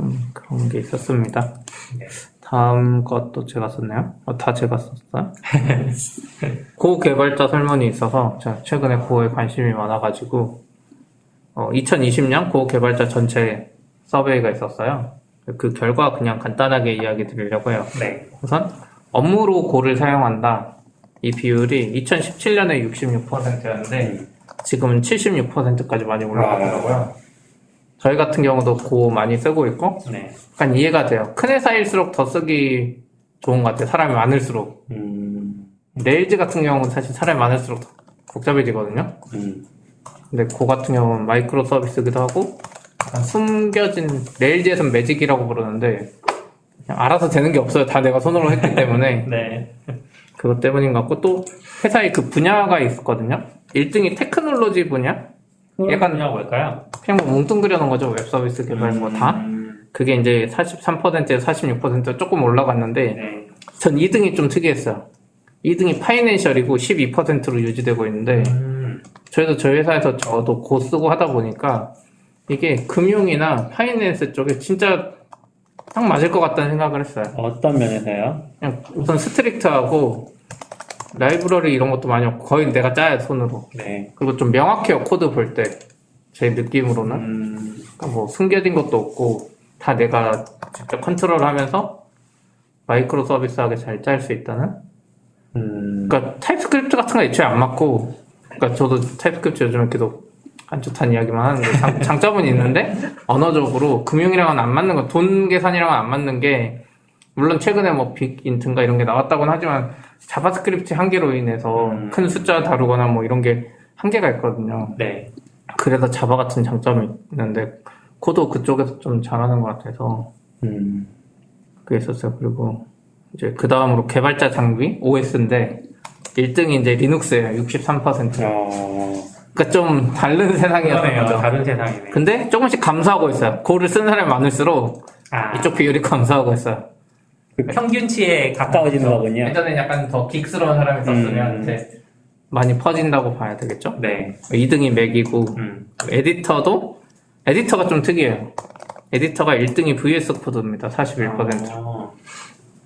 음, 그런 게 있었습니다. 네. 다음 것도 제가 썼네요. 어, 다 제가 썼어요. 고 개발자 설문이 있어서 제가 최근에 고에 관심이 많아가지고 어, 이천이십 년 고 개발자 전체 서베이가 있었어요. 그 결과 그냥 간단하게 이야기 드리려고 해요. 네. 우선 업무로 고를 사용한다. 이 비율이 이천십칠 년에 육십육 퍼센트였는데 지금은 칠십육 퍼센트까지 많이 올라가더라고요. 저희 같은 경우도 고 많이 쓰고 있고 네. 약간 이해가 돼요. 큰 회사일수록 더 쓰기 좋은 것 같아요. 사람이 많을수록. 음. 레일즈 같은 경우는 사실 사람이 많을수록 복잡해지거든요. 음. 근데 고 같은 경우는 마이크로 서비스기도 하고 약간 숨겨진 레일즈에서는 매직이라고 부르는데 그냥 알아서 되는 게 없어요. 다 내가 손으로 했기 때문에 네. 그것 때문인 것 같고 또 회사의 그 분야가 있었거든요. 일 등이 테크놀로지 분야. 약간 뭘까요? 그냥 뭐 뭉뚱그려 놓은 거죠. 웹 서비스 개발 음. 뭐 다. 그게 이제 사십삼 퍼센트에서 사십육 퍼센트 조금 올라갔는데 네. 전 이 등이 좀 특이했어요. 이 등이 파이낸셜이고 십이 퍼센트로 유지되고 있는데 음. 저희도 저희 회사에서 저도 고 쓰고 하다 보니까 이게 금융이나 파이낸스 쪽에 진짜 딱 맞을 것 같다는 생각을 했어요. 어떤 면에서요? 그냥 우선 스트릭트하고 라이브러리 이런 것도 많이 없고 거의 내가 짜요 손으로. 네. 그리고 좀 명확해요. 코드 볼 때 제 느낌으로는 음... 그러니까 뭐 숨겨진 것도 없고 다 내가 직접 컨트롤하면서 마이크로 서비스하게 잘 짤 수 있다는. 음... 그러니까 타입스크립트 같은 거 애초에 안 맞고. 그러니까 저도 타입스크립트 요즘에 계속 안 좋다는 이야기만 하는데 장, 장점은 있는데 언어적으로 금융이랑은 안 맞는 거, 돈 계산이랑은 안 맞는 게. 물론 최근에 뭐 빅인트인가 이런 게 나왔다고는 하지만 자바스크립트 한계로 인해서 음. 큰 숫자 다루거나 뭐 이런 게 한계가 있거든요. 네. 그래서 자바 같은 장점이 있는데 코도 그쪽에서 좀 잘하는 것 같아서 음. 그게 있었어요. 그리고 이제 그 다음으로 개발자 장비 오에스인데 일 등이 이제 리눅스예요. 육십삼 퍼센트. 어... 그러니까 좀 다른 세상이었어요. 다른 세상이네. 근데 조금씩 감소하고 있어요. 고를 쓰는 사람이 많을수록 아. 이쪽 비율이 감소하고 있어요. 평균치에 가까워지는 어, 거군요. 예전엔 약간 더 긱스러운 사람이 썼으면 음. 이제 많이 퍼진다고 봐야 되겠죠? 네. 이 등이 맥이고 음. 에디터도 에디터가 좀 특이해요. 에디터가 일 등이 브이에스 코드입니다. 사십일 퍼센트. 아.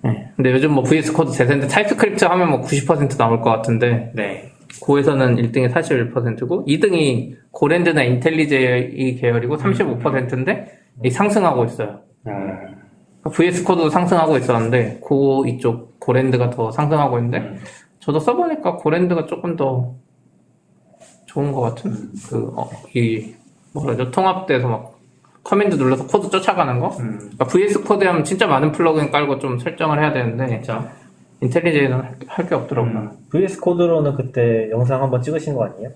네. 근데 요즘 뭐 브이에스 코드 대세인데 타입스크립트 하면 뭐 구십 퍼센트 나올 것 같은데 네. 고에서는 일 등이 사십일 퍼센트고 이 등이 고랜드나 인텔리제이 계열이고 삼십오 퍼센트인데 음. 상승하고 있어요. 음. 브이에스 코드도 상승하고 있었는데 고 이쪽 고랜드가 더 상승하고 있는데 음. 저도 써보니까 고랜드가 조금 더 좋은 것 같은 음. 그 어, 이 뭐라죠 통합돼서 막 커맨드 눌러서 코드 쫓아가는 거. 음. 그러니까 브이에스 코드에 하면 진짜 많은 플러그인 깔고 좀 설정을 해야 되는데 그렇죠. 인텔리제이는 할 게 없더라고요. 음. 브이에스 코드로는 그때 영상 한번 찍으신 거 아니에요?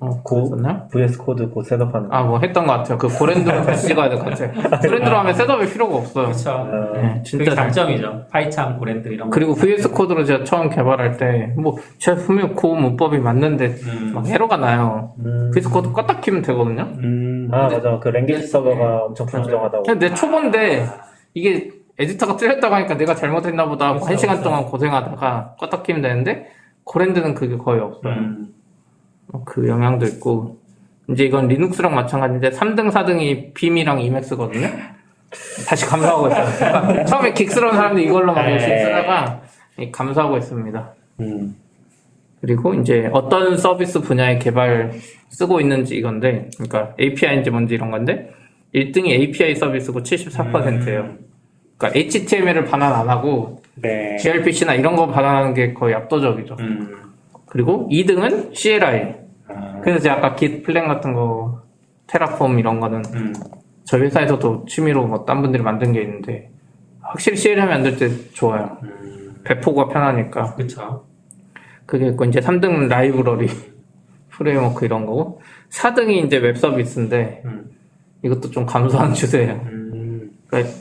어, 고, 그랬었나요? 브이에스 코드 곧 셋업하는 거. 아, 뭐 했던 것 같아요. 그 고랜드로 다시 찍어야 될 것 같아요. 고랜드로 하면 셋업이 필요가 없어요. 그렇죠. 네, 진짜 장점이죠. 파이참, 고랜드 이런 거. 그리고 브이에스 코드로 제가 처음 개발할 때 뭐 제 분명히 고 문법이 맞는데 음. 막 에러가 나요. 음. 브이에스 코드 껐다 키면 되거든요. 음. 아, 맞아. 그 랭귀지 서버가 네. 엄청 불정하다고. 내 초보인데 이게 에디터가 틀렸다고 하니까 내가 잘못했나 보다. 그렇죠, 한 시간 그렇죠. 동안 고생하다가 껐다 키면 되는데 고랜드는 그게 거의 없어요. 음. 그 영향도 있고 이제 이건 리눅스랑 마찬가지인데 삼 등, 사 등이 빔이랑 이맥스거든요. 다시 감사하고 있어요. 처음에 긱스러운 사람도 이걸로 많이 쓰다가 감사하고 있습니다. 음. 그리고 이제 어떤 서비스 분야의 개발 쓰고 있는지 이건데, 그러니까 에이피아이인지 뭔지 이런 건데, 일 등이 에이피아이 서비스고 칠십사 퍼센트예요. 음. 그러니까 에이치티엠엘을 반환 안 하고 네. 지알피씨나 이런 거 반환하는 게 거의 압도적이죠. 음. 그리고 이 등은 씨엘아이. 아. 그래서 제가 아까 Git 플랜 같은 거, 테라폼 이런 거는 음. 저희 회사에서도 취미로 뭐 딴 분들이 만든 게 있는데 확실히 씨엘아이 하면 만들 때 좋아요. 음. 배포가 편하니까. 그렇죠. 그게 있고 이제 삼 등은 라이브러리, 프레임워크 이런 거고 사 등이 이제 웹 서비스인데 음. 이것도 좀 감소한 추세예요. 음. 그러니까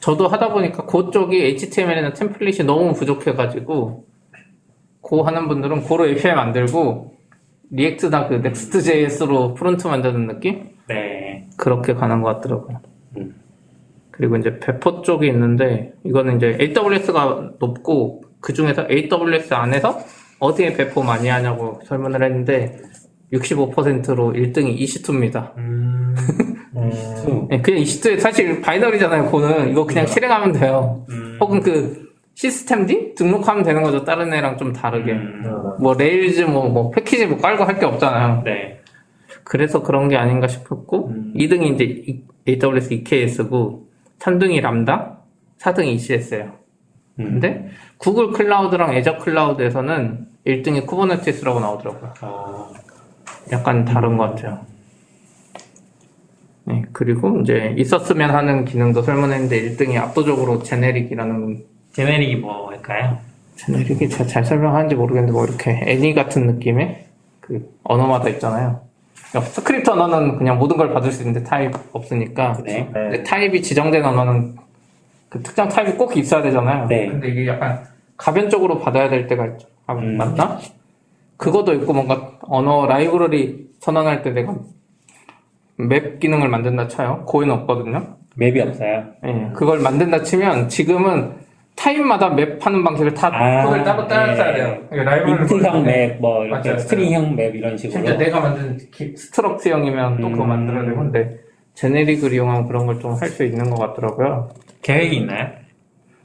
저도 하다 보니까 그 쪽이 에이치티엠엘이나 템플릿이 너무 부족해가지고 고 하는 분들은 고로 에이피아이 만들고 리액트나 그 넥스트제이에스로 프론트 만드는 느낌? 네. 그렇게 가는 것 같더라고요. 음. 그리고 이제 배포 쪽이 있는데 이거는 이제 에이더블유에스가 높고 그 중에서 에이더블유에스 안에서 어디에 배포 많이 하냐고 설문을 했는데 육십오 퍼센트로 일 등이 이씨투입니다. 음. 음. 그냥 이씨투에 사실 바이너리잖아요. 그거는 이거 그냥 실행하면 돼요. 음. 혹은 그 시스템디 등록하면 되는 거죠. 다른 애랑 좀 다르게. 음. 뭐 레일즈 뭐, 뭐 패키지 뭐 깔고 할 게 없잖아요. 네. 그래서 그런 게 아닌가 싶었고 음. 이 등이 이제 에이더블유에스 이케이에스고 삼 등이 람다, 사 등이 이씨에스예요. 음. 근데 구글 클라우드랑 애저 클라우드에서는 일 등이 쿠버네티스라고 나오더라고요. 아. 약간 다른 음. 것 같아요. 네, 그리고 이제 있었으면 하는 기능도 설명했는데 일 등이 압도적으로 제네릭이라는. 제네릭이 뭘까요? 제네릭이 잘, 잘 설명하는지 모르겠는데 뭐 이렇게 애니 같은 느낌의 그 언어마다 있잖아요. 그러니까 스크립트 언어는 그냥 모든 걸 받을 수 있는데 타입 없으니까. 그래. 네. 타입이 지정된 언어는 그 특정 타입이 꼭 있어야 되잖아요. 네. 근데 이게 약간 가변적으로 받아야 될 때가 있죠. 아, 음. 맞나? 그것도 있고 뭔가 언어 라이브러리 선언할 때 내가 맵 기능을 만든다 쳐요. 고에는 없거든요. 맵이 없어요? 예. 네. 그걸 만든다 치면 지금은 타입마다 맵하는 방식을 다 그걸 아, 따로 따라야 네. 돼요. 그러니까 인트형 맵, 뭐 이렇게 맞아요. 스트링형 맵 이런 식으로. 심지어 내가 만든 스트럭트형이면 음. 또 그거 만들어야 되고 근데 제네릭을 이용하면 그런 걸 좀 할 수 있는 것 같더라고요. 계획이 있나요?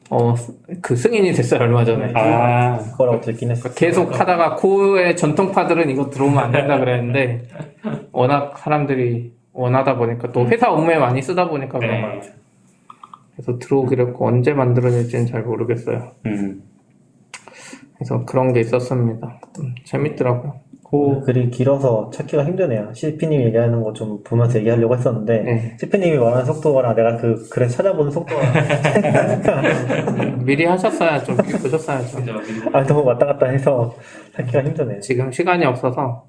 어, 그 승인이 됐어요, 얼마 전에. 아, 그거라고 듣긴 했어요. 계속 하다가 고의 전통파들은 이거 들어오면 안 된다 그랬는데 워낙 사람들이 원하다 보니까 또 회사 업무에 많이 쓰다 보니까 네. 그런 거 같아요. 그래서 들어오기로 했고 언제 만들어낼지는 잘 모르겠어요. 음. 그래서 그런 게 있었습니다. 좀 재밌더라고요. 그 글이 길어서 찾기가 힘드네요. 씨피님 얘기하는 거 좀 보면서 얘기하려고 했었는데 네. 씨피님이 말하는 속도랑 내가 그 글에 찾아보는 속도랑 미리 하셨어야죠. 미리 보셨어야죠. 아, 너무 왔다 갔다 해서 찾기가 힘드네요. 지금 시간이 없어서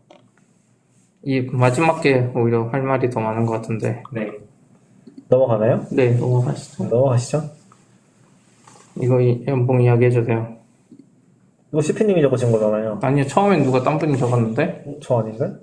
이 마지막 게 오히려 할 말이 더 많은 것 같은데 네. 넘어가나요? 네, 넘어가시죠. 넘어가시죠. 이거 연봉 이야기 해주세요. 이거 씨피님이 적으신 거잖아요. 아니요, 처음엔 누가 딴 분이 적었는데? 어, 저 아닌가요?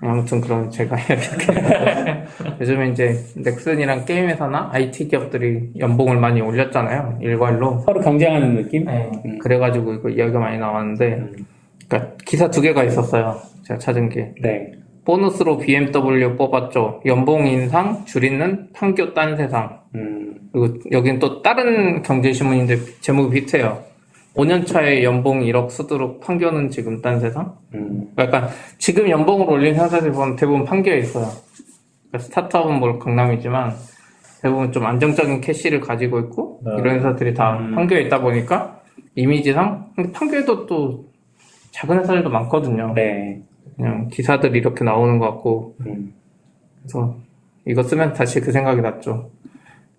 아무튼 그럼 제가 이야기할게요. 요즘에 이제 넥슨이랑 게임회사나 아이티 기업들이 연봉을 많이 올렸잖아요. 일괄로. 서로 경쟁하는 느낌? 네. 음. 그래가지고 이거 이야기가 많이 나왔는데, 음. 그러니까 기사 두 개가 있었어요. 제가 찾은 게. 네. 보너스로 비엠더블유 뽑았죠. 연봉 인상 줄이는 판교 딴 세상. 음. 그리고 여긴 또 다른 경제신문인데 제목이 비슷해요. 오 년 차에 연봉 일억 쓰도록 판교는 지금 딴 세상? 음. 그러니까 지금 연봉을 올린 회사들 보면 대부분 판교에 있어요. 그러니까 스타트업은 뭐 강남이지만 대부분 좀 안정적인 캐시를 가지고 있고 네. 이런 회사들이 다 음. 판교에 있다 보니까 이미지상 근데 판교에도 또 작은 회사들도 많거든요. 네. 그냥 기사들이 이렇게 나오는 것 같고 음. 그래서 이거 쓰면 다시 그 생각이 났죠.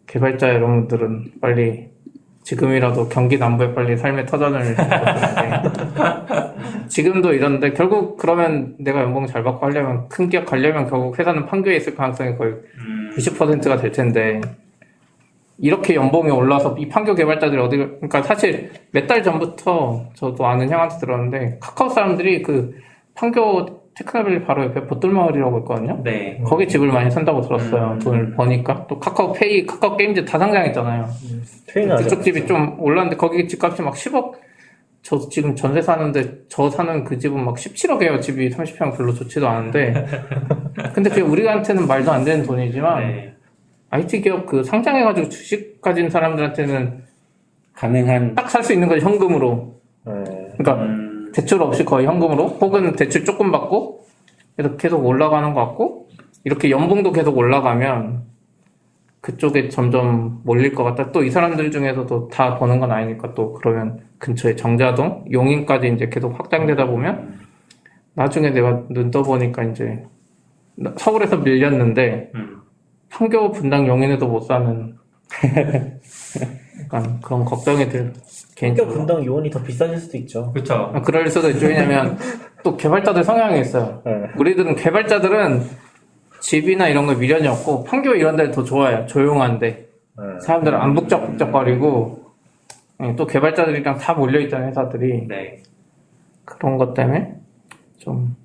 개발자 여러분들은 빨리 지금이라도 경기 남부에 빨리 삶의 터전을 지금도 이런데 결국 그러면 내가 연봉 잘 받고 하려면 큰 기업 가려면 결국 회사는 판교에 있을 가능성이 거의 음. 구십 퍼센트가 될 텐데 이렇게 연봉이 올라서 이 판교 개발자들이 어디 그러니까 사실 몇 달 전부터 저도 아는 형한테 들었는데 카카오 사람들이 그 판교 테크노밸리 바로 옆에 보뜰마을이라고 있거든요. 네. 거기 집을 많이 산다고 들었어요. 음. 돈을 버니까 또 카카오페이, 카카오 게임즈 다 상장했잖아요. 음. 그쪽 집이 좀 올랐는데 거기 집값이 막 십억. 저 지금 전세 사는데 저 사는 그 집은 막 십칠억이에요. 집이 삼십 평 별로 좋지도 않은데. 근데 그게 우리한테는 말도 안 되는 돈이지만 네. 아이티 기업 그 상장해가지고 주식 가진 사람들한테는 가능한 딱 살 수 있는 거 현금으로. 네. 그러니까 음. 대출 없이 거의 현금으로 혹은 대출 조금 받고 계속 계속 올라가는 것 같고 이렇게 연봉도 계속 올라가면 그쪽에 점점 몰릴 것 같다. 또 이 사람들 중에서도 다 버는 건 아니니까 또 그러면 근처에 정자동, 용인까지 이제 계속 확장되다 보면 나중에 내가 눈 떠보니까 이제 서울에서 밀렸는데 음. 판교 분당 용인에도 못 사는 약간 그런 걱정이 들. 판교 분당 용인이 더 비싸질 수도 있죠. 그렇죠. 아, 그럴 수도 있죠. 왜냐면 또 개발자들 성향이 있어요. 네. 우리들은 개발자들은 집이나 이런 거 미련이 없고 판교 이런 데를 더 좋아해요. 조용한데 네. 사람들은 안 북적북적거리고 네. 또 개발자들이랑 다 몰려있던 회사들이 네. 그런 것 때문에 좀.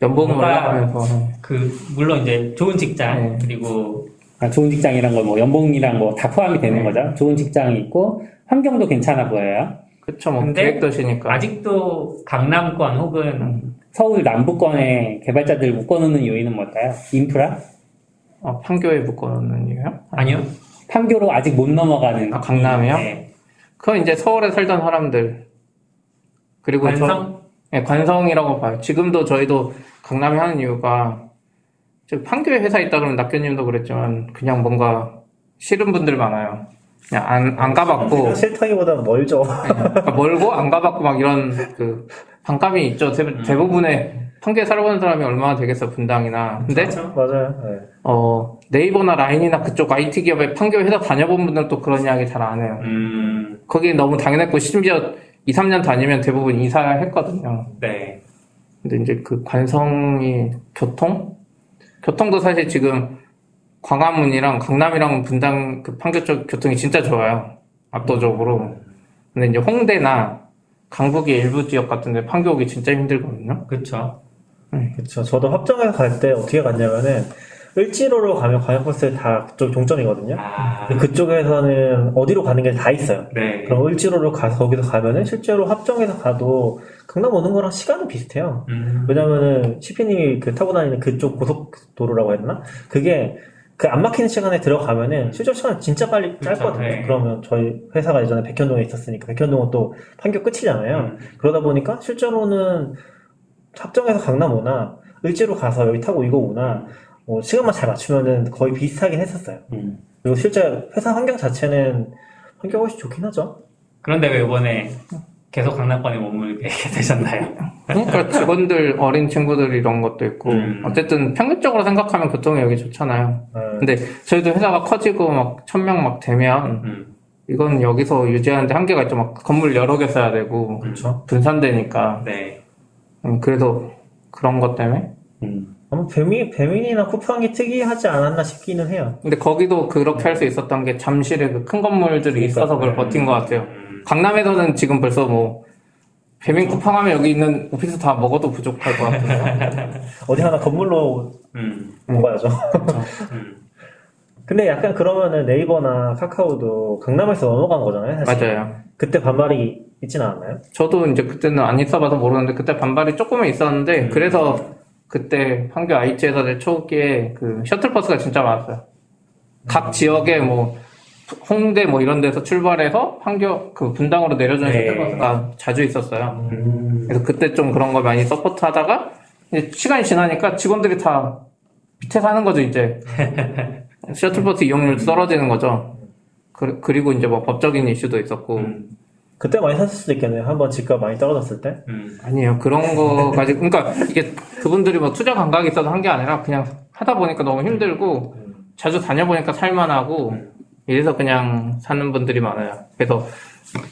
연봉 올라가면서 그 물론 이제 좋은 직장 네. 그리고 아, 좋은 직장이란 거 뭐 연봉이란 거 다 포함이 되는 네. 거죠. 좋은 직장이 있고 환경도 괜찮아 보여요. 그렇죠. 뭐 계획도시니까 아직도 강남권 혹은 음. 서울 남부권에 개발자들 묶어놓는 요인은 뭘까요? 인프라? 아, 판교에 묶어놓는 이유요? 아니요. 판교로 아직 못 넘어가는. 아, 강남이요? 네. 그건 이제 서울에 살던 사람들 그리고 관성? 저... 예, 관성이라고 봐요. 지금도 저희도 강남에 하는 이유가, 저 판교에 회사 있다 그러면 낙교님도 그랬지만, 그냥 뭔가 싫은 분들 많아요. 그냥 안, 안 가봤고. 싫다기보다는 멀죠. 예, 그러니까 멀고 안 가봤고 막 이런 그, 반감이 있죠. 대, 대부분의 판교에 살아보는 사람이 얼마나 되겠어, 분당이나. 근데. 그렇죠. 맞아요. 네. 어, 네이버나 라인이나 그쪽 아이티 기업에 판교 회사 다녀본 분들은 또 그런 이야기 잘 안 해요. 음. 거기 너무 당연했고, 심지어, 이, 삼 년 다니면 대부분 이사를 했거든요. 네. 근데 이제 그 관성이 교통? 교통도 사실 지금 광화문이랑 강남이랑 분당 그 판교 쪽 교통이 진짜 좋아요. 압도적으로. 근데 이제 홍대나 강북의 일부 지역 같은데 판교 오기 진짜 힘들거든요. 그쵸. 네. 그쵸. 저도 합정에서 갈 때 어떻게 갔냐면은 을지로로 가면 광역버스 다 그쪽 종점이거든요. 아... 그쪽에서는 어디로 가는 게 다 있어요. 네. 그럼 을지로로 가서 거기서 가면은 실제로 합정에서 가도 강남 오는 거랑 시간은 비슷해요. 음... 왜냐면은 시피님이 그 타고 다니는 그쪽 고속도로라고 했나? 그게 그 안 막히는 시간에 들어가면은 실제 시간 진짜 빨리 짧거든요. 그렇죠, 네. 그러면 저희 회사가 예전에 백현동에 있었으니까 백현동은 또 판교 끝이잖아요. 음... 그러다 보니까 실제로는 합정에서 강남 오나 을지로 가서 여기 타고 이거 오나 뭐 시간만 잘 맞추면은 거의 비슷하긴 했었어요. 음. 그리고 실제 회사 환경 자체는 환경 훨씬 좋긴 하죠. 그런데 왜 이번에 계속 강남권에 머물게 되셨나요? 그러니까 직원들, 어린 친구들 이런 것도 있고 음. 어쨌든 평균적으로 생각하면 교통이 여기 좋잖아요. 음. 근데 저희도 회사가 커지고 막 천명 막 되면 음. 이건 여기서 유지하는데 한계가 있죠. 막 건물 여러 개 써야 되고 그렇죠. 분산되니까. 네. 음, 그래서 그런 것 때문에 음. 아마 배민, 배민이나 쿠팡이 특이하지 않았나 싶기는 해요. 근데 거기도 그렇게 할 수 있었던 게 잠실에 그 큰 건물들이 그러니까, 있어서 그걸 네. 버틴 것 같아요. 강남에서는 지금 벌써 뭐 배민 쿠팡 하면 여기 있는 오피스 다 먹어도 부족할 것 같아요. 어디 하나 건물로 음. 먹어야죠. 음. 근데 약간 그러면은 네이버나 카카오도 강남에서 넘어간 거잖아요. 사실. 맞아요. 그때 반발이 있진 않았나요? 저도 이제 그때는 안 있어봐서 모르는데 그때 반발이 조금은 있었는데 음. 그래서 그때 판교 아이티 회사들 초기에 그 셔틀버스가 진짜 많았어요. 각 지역에 뭐 홍대 뭐 이런 데서 출발해서 판교 그 분당으로 내려주는 네. 셔틀버스가 자주 있었어요. 음. 그래서 그때 좀 그런 거 많이 서포트하다가 이제 시간이 지나니까 직원들이 다 밑에 사는 거죠 이제. 셔틀버스 이용률 떨어지는 거죠. 그, 그리고 이제 뭐 법적인 이슈도 있었고. 음. 그때 많이 샀을 수도 있겠네요. 한번 집값 많이 떨어졌을 때? 음. 아니에요. 그런 거까지. 그러니까 이게 그분들이 뭐 투자 감각이 있어서 한 게 아니라 그냥 하다 보니까 너무 힘들고 자주 다녀보니까 살만하고 이래서 그냥 사는 분들이 많아요. 그래서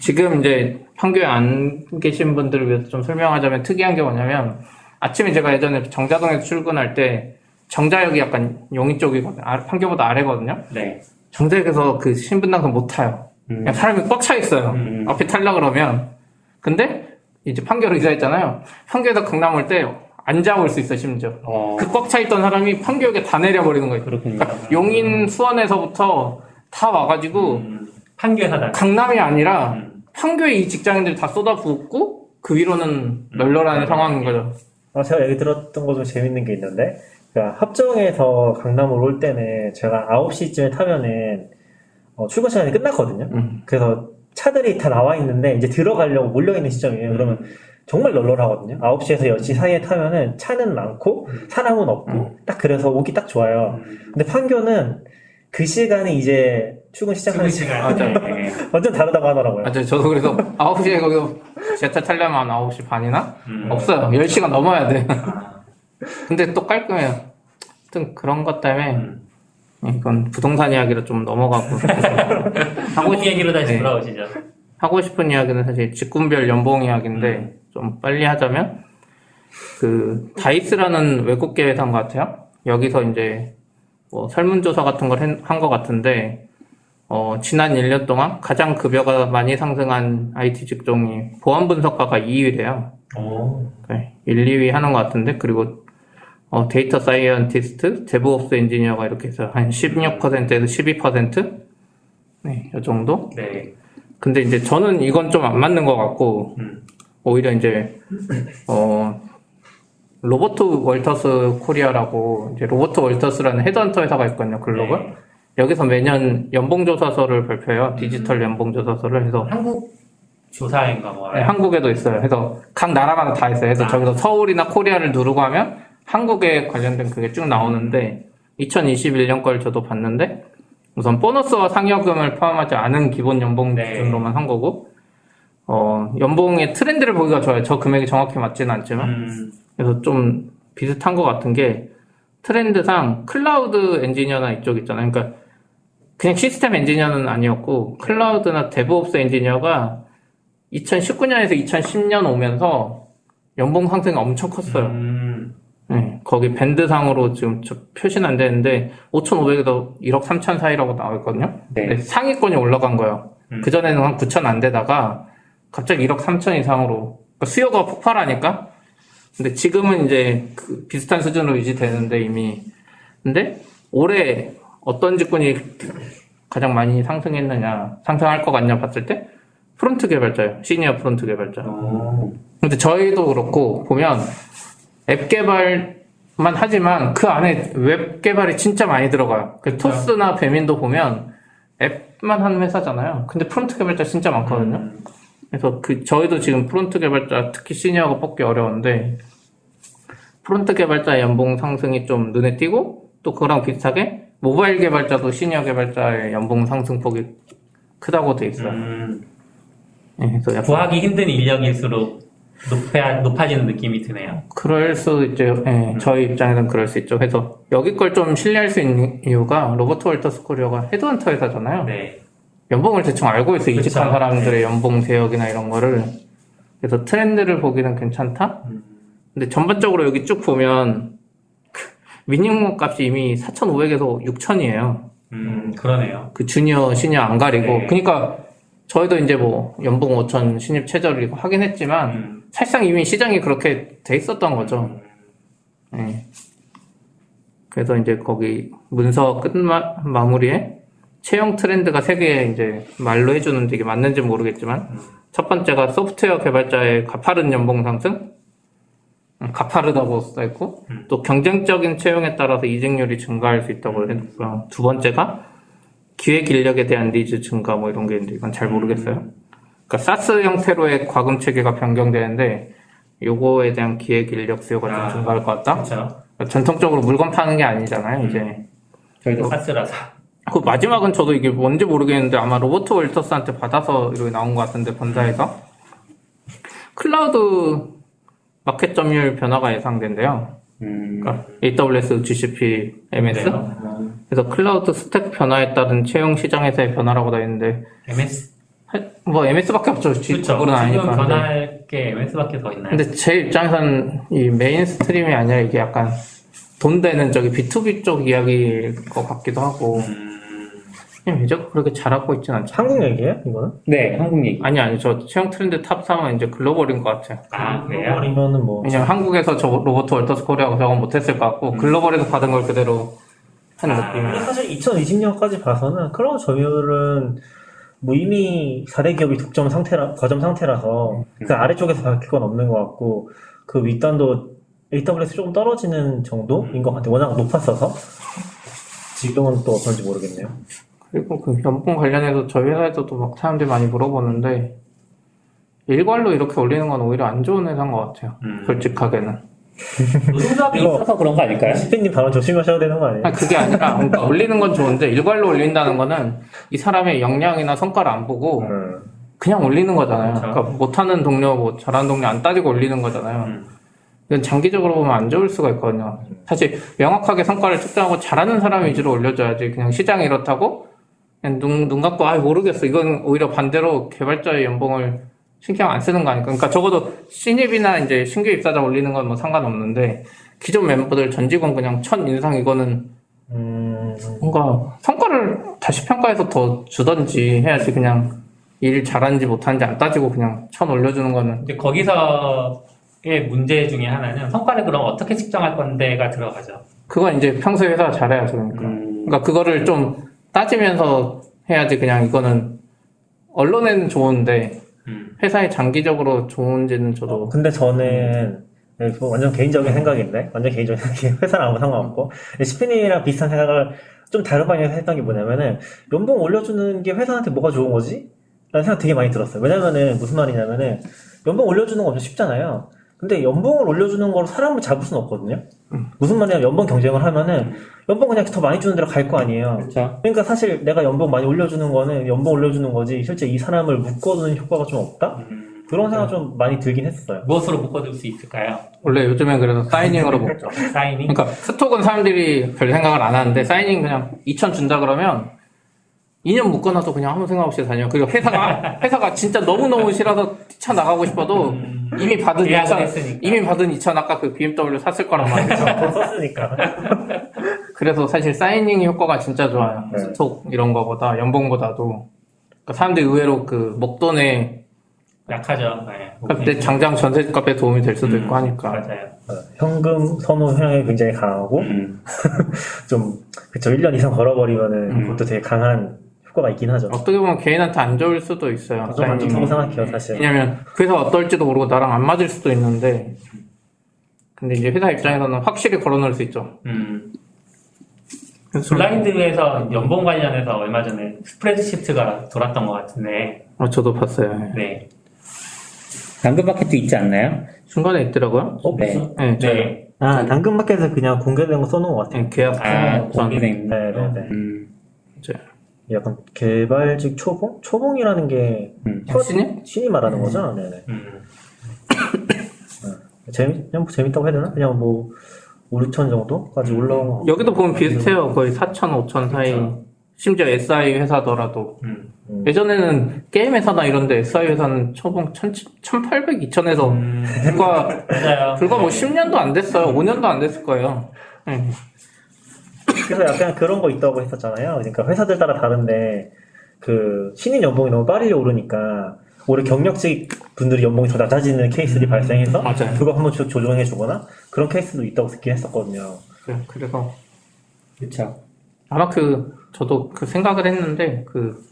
지금 이제 판교에 안 계신 분들을 위해서 좀 설명하자면 특이한 게 뭐냐면 아침에 제가 예전에 정자동에서 출근할 때 정자역이 약간 용인 쪽이거든요. 판교보다 아래거든요. 네. 정자역에서 그 신분당선 못 타요. 그냥 사람이 꽉 차 있어요. 음. 앞에 탈라 그러면. 근데 이제 판교로 이사했잖아요. 판교에서 강남 올 때 안 잡을 수 있어 심지어. 어. 그 꽉 차 있던 사람이 판교역에 다 내려버리는 거예요. 그렇군요. 그러니까 용인 음. 수원에서부터 다 와가지고 음. 판교에서 강남이 아니라 음. 판교에 이 직장인들이 다 쏟아붓고 그 위로는 널널한 음. 상황인 거죠. 아, 제가 얘기 들었던 거 좀 재밌는 게 있는데 그러니까 합정에서 강남으로 올 때는 제가 아홉 시쯤에 타면은 어, 출근 시간이 끝났거든요. 음. 그래서 차들이 다 나와 있는데 이제 들어가려고 몰려있는 시점이에요. 음. 그러면 정말 널널하거든요. 아홉 시에서 열 시 사이에 타면은 차는 많고 사람은 없고 음. 딱 그래서 오기 딱 좋아요. 음. 근데 판교는 그 시간이 이제 출근 시작하는 시간 완전 다르다고 하더라고요. 맞아요. 저도 그래서 아홉 시에 거기서 지하철 타려면 아홉 시 반이나? 음. 없어요. 열 시가 넘어야 돼. 근데 또 깔끔해요. 하여튼 그런 것 때문에 음. 이건 부동산 이야기로 좀 넘어가고 하고 싶은 이야기로 다시 네. 돌아오시죠. 하고 싶은 이야기는 사실 직군별 연봉 이야기인데 음. 좀 빨리 하자면 그 다이스라는 외국계 회사인 것 같아요. 여기서 이제 뭐 설문조사 같은 걸 한 것 같은데 어 지난 일 년 동안 가장 급여가 많이 상승한 아이티 직종이 보안 분석가가 이 위래요. 오. 네, 일, 이 위 하는 것 같은데 그리고 어, 데이터 사이언티스트, 데브옵스 엔지니어가 이렇게 해서 한 십육 퍼센트에서 십이 퍼센트? 네, 요 정도? 네. 근데 이제 저는 이건 좀 안 맞는 것 같고, 음. 오히려 이제, 어, 로버트 월터스 코리아라고, 이제 로버트 월터스라는 헤드헌터 회사가 있거든요, 글로벌. 네. 여기서 매년 연봉조사서를 발표해요. 디지털 음. 연봉조사서를 해서. 한국 조사인가 뭐. 네, 한국에도 있어요. 그래서 각 나라마다 다 있어요. 그래서 아. 저기서 서울이나 코리아를 누르고 하면, 한국에 관련된 그게 쭉 나오는데 이천이십일 년 걸 저도 봤는데 우선 보너스와 상여금을 포함하지 않은 기본 연봉 기준으로만 네. 한 거고 어 연봉의 트렌드를 보기가 좋아요. 저 금액이 정확히 맞지는 않지만 음. 그래서 좀 비슷한 것 같은 게 트렌드상 클라우드 엔지니어나 이쪽 있잖아요. 그러니까 그냥 시스템 엔지니어는 아니었고 클라우드나 데브옵스 엔지니어가 이천십구 년에서 이천십 년 오면서 연봉 상승이 엄청 컸어요. 음. 네, 거기 밴드상으로 지금 표시는 안 되는데 오천오백에서 일억 삼천 사이라고 나와있거든요. 네. 상위권이 올라간 거예요. 음. 그전에는 한 구천 안 되다가 갑자기 일억 삼천 이상으로 그러니까 수요가 폭발하니까 근데 지금은 이제 그 비슷한 수준으로 유지되는데 이미 근데 올해 어떤 직군이 가장 많이 상승했느냐 상승할 것 같냐 봤을 때 프론트 개발자예요. 시니어 프론트 개발자. 오. 근데 저희도 그렇고 보면 앱 개발만 하지만 그 안에 웹 개발이 진짜 많이 들어가요. 그 토스나 배민도 보면 앱만 하는 회사잖아요. 근데 프론트 개발자 진짜 많거든요. 음. 그래서 그 저희도 지금 프론트 개발자 특히 시니어가 뽑기 어려운데 프론트 개발자 연봉 상승이 좀 눈에 띄고 또 그거랑 비슷하게 모바일 개발자도 시니어 개발자의 연봉 상승폭이 크다고 돼 있어요. 음. 네, 그래서 구하기 힘든 인력일수록 높아, 높아지는 느낌이 드네요. 그럴 수 있죠. 네, 음. 저희 입장에서는 그럴 수 있죠. 그래서 여기 걸 좀 신뢰할 수 있는 이유가 로버트 월터스 코리아가 헤드헌터 회사잖아요. 네. 연봉을 대충 알고 있어요. 그쵸? 이직한 사람들의 네. 연봉 대역이나 이런 거를. 그래서 트렌드를 보기는 괜찮다? 음. 근데 전반적으로 여기 쭉 보면 미니멈 값이 이미 사천오백에서 육천이에요. 음, 그러네요. 그 주니어, 시니어 안 가리고. 네. 그러니까 저희도 이제 뭐 연봉 오천 신입 최저를 하긴 했지만 음. 사실상 이미 시장이 그렇게 돼 있었던 거죠. 네. 그래서 이제 거기 문서 끝마 마무리에 채용 트렌드가 세 개 이제 말로 해주는데 이게 맞는지 모르겠지만 음. 첫 번째가 소프트웨어 개발자의 가파른 연봉 상승, 가파르다고 써있고 음. 또 경쟁적인 채용에 따라서 이직률이 증가할 수 있다고 해놓고요. 두 번째가 기획 인력에 대한 니즈 증가 뭐 이런 게 있는데 이건 잘 모르겠어요. 그러니까 사스 형태로의 과금 체계가 변경되는데 요거에 대한 기획 인력 수요가 좀 아, 증가할 것 같다. 그러니까 전통적으로 물건 파는 게 아니잖아요. 음. 이제 저희도 사스라서. 그 마지막은 저도 이게 뭔지 모르겠는데 아마 로버트 월터스한테 받아서 이렇게 나온 것 같은데 본사에서 음. 클라우드 마켓 점유율 변화가 예상된대요. 음. 그러니까 에이더블유에스, 지씨피, 엠에스. 네. 그래서 클라우드 스택 변화에 따른 채용 시장에서의 변화라고 다 있는데 엠에스? 뭐 엠에스밖에 없죠. 그렇죠. 그건 아니니까. 지금 변할 게 엠에스밖에 더 있나요? 근데 제 입장에서는 이 메인스트림이 아니라 이게 약간 돈 되는 저기 비투비 쪽 이야기일 것 같기도 하고 음... 왜 자꾸 그렇게 잘하고 있진 않죠. 한국 얘기예요? 이거는? 네. 한국 얘기. 아니 아니 저 채용 트렌드 탑 삼은 이제 글로벌인 것 같아요. 아 그래요? 글로벌이면은 뭐 왜냐면 한국에서 저 로버트 월터스 코리아하고 저건 못했을 것 같고 음. 글로벌에서 받은 걸 그대로 하는 아, 느낌이에요. 사실 이천이십 년까지 봐서는 클라우드 점유율은 뭐 이미 사 대 기업이 독점 상태라, 과점 상태라서 음. 그 아래쪽에서 바뀔 건 없는 것 같고 그 윗단도 에이더블유에스 조금 떨어지는 정도인 것 같아요. 워낙 높았어서. 지금은 또 어떤지 모르겠네요. 그리고 그 연봉 관련해서 저희 회사에서도 막 사람들이 많이 물어보는데, 일괄로 이렇게 올리는 건 오히려 안 좋은 회사인 것 같아요. 음. 솔직하게는. 노동조합이 있어서 그런 거 아닐까요? 시피님 발언 조심하셔야 되는 거 아니에요? 아니, 그게 아니라, 그러니까 올리는 건 좋은데, 일괄로 올린다는 거는 이 사람의 역량이나 성과를 안 보고, 음. 그냥 올리는 거잖아요. 그렇죠. 그러니까 못하는 동료, 뭐 잘하는 동료 안 따지고 올리는 거잖아요. 음. 이건 장기적으로 보면 안 좋을 수가 있거든요. 사실 명확하게 성과를 측정하고 잘하는 사람 위주로 올려줘야지, 그냥 시장이 이렇다고 그냥 눈, 눈 감고 아 모르겠어, 이건 오히려 반대로 개발자의 연봉을 신경 안 쓰는 거 아닐까. 그러니까 적어도 신입이나 이제 신규 입사자 올리는 건 뭐 상관없는데, 기존 멤버들 전 직원 그냥 천 인상 이거는 음... 뭔가 성과를 다시 평가해서 더 주던지 해야지, 그냥 일 잘하는지 못하는지 안 따지고 그냥 천 올려주는 거는. 근데 거기서 예, 문제 중에 하나는 성과를 그럼 어떻게 측정할 건데가 들어가죠. 그건 이제 평소에 회사가 잘해야죠. 그러니까. 음. 그러니까 그거를 좀 따지면서 해야지, 그냥 이거는 언론에는 좋은데 음. 회사에 장기적으로 좋은지는 저도. 어, 근데 저는 음. 완전 개인적인 생각인데, 완전 개인적인 생각이 회사랑 아무 상관없고, 시피님이랑 비슷한 생각을 좀 다른 방향에서 했던 게 뭐냐면은, 연봉 올려주는 게 회사한테 뭐가 좋은 거지? 라는 생각 되게 많이 들었어요. 왜냐면은 무슨 말이냐면은, 연봉 올려주는 거 엄청 쉽잖아요. 근데 연봉을 올려주는 걸로 사람을 잡을 수는 없거든요. 음. 무슨 말이냐면 연봉 경쟁을 하면은 연봉 그냥 더 많이 주는 데로 갈 거 아니에요. 그쵸. 그러니까 사실 내가 연봉 많이 올려주는 거는 연봉 올려주는 거지, 실제 이 사람을 묶어두는 효과가 좀 없다? 음. 그런 생각 좀 많이 들긴 했어요. 무엇으로 묶어둘 수 있을까요? 원래 요즘엔 그래서 사이닝으로 묶죠. 사이닝? 그러니까 스톡은 사람들이 별 생각을 안 하는데, 사이닝 그냥 이천 준다 그러면 이 년 묶어놔도 그냥 아무 생각 없이 다녀요. 그리고 회사가, 회사가 진짜 너무너무 싫어서 뛰쳐나가고 싶어도 음, 이미 받은 이천, 이미 받은 이천 아까 그 비엠더블유 샀을 거란 말이죠. 더 썼으니까. 그래서 사실 사이닝 효과가 진짜 좋아요. 네. 스톡 이런 거보다, 연봉보다도. 그러니까 사람들이 의외로 그 목돈에. 약하죠. 네. 그때 당장 전세 값에 도움이 될 수도 음, 있고 하니까. 맞아요. 어, 현금 선호 향이 굉장히 강하고, 음. 좀, 그쵸. 일 년 이상 걸어버리면은 음. 그것도 되게 강한 효과가 있긴 하죠. 어떻게 보면 개인한테 안 좋을 수도 있어요. 좀 안 좋다고 생각해요, 사실. 왜냐면 그 회사 어떨지도 모르고 나랑 안 맞을 수도 있는데, 근데 이제 회사 입장에서는 확실히 걸어놓을 수 있죠. 음. 블라인드에서 연봉 관련해서 얼마 전에 스프레드시트가 돌았던 것 같은데. 어, 저도 봤어요. 네. 당근마켓도 있지 않나요? 중간에 있더라고요. 어, 네. 네. 네. 아, 당근마켓에서 그냥 공개된 거 써놓은 것 같아요. 네, 계약. 아, 공개된. 네, 네, 네. 음. 이제. 약간 개발직 초봉? 초봉이라는 게 음. 첫, 신입? 신입 말하는 음. 거죠? 네네. 음. 재밌, 그냥 재밌다고 해야 되나? 그냥 뭐 오천 정도까지 올라온 거. 여기도 보면 비슷해요. 거의 사천, 오천 사이. 그렇죠. 심지어 에스아이 회사더라도. 음. 음. 예전에는 게임 회사나 이런데 에스아이 회사는 초봉 천팔백, 이천에서 음. 불과, 불과 뭐 십 년도 안 됐어요. 오 년도 안 됐을 거예요. 음. 그래서 약간 그런 거 있다고 했었잖아요. 그러니까 회사들 따라 다른데, 그, 신인 연봉이 너무 빠르게 오르니까, 올해 경력직 분들이 연봉이 더 낮아지는 케이스들이 발생해서, 맞아요. 그거 한번 조정해 주거나, 그런 케이스도 있다고 듣긴 했었거든요. 네, 그래서. 그쵸. 아마 그, 저도 그 생각을 했는데, 그,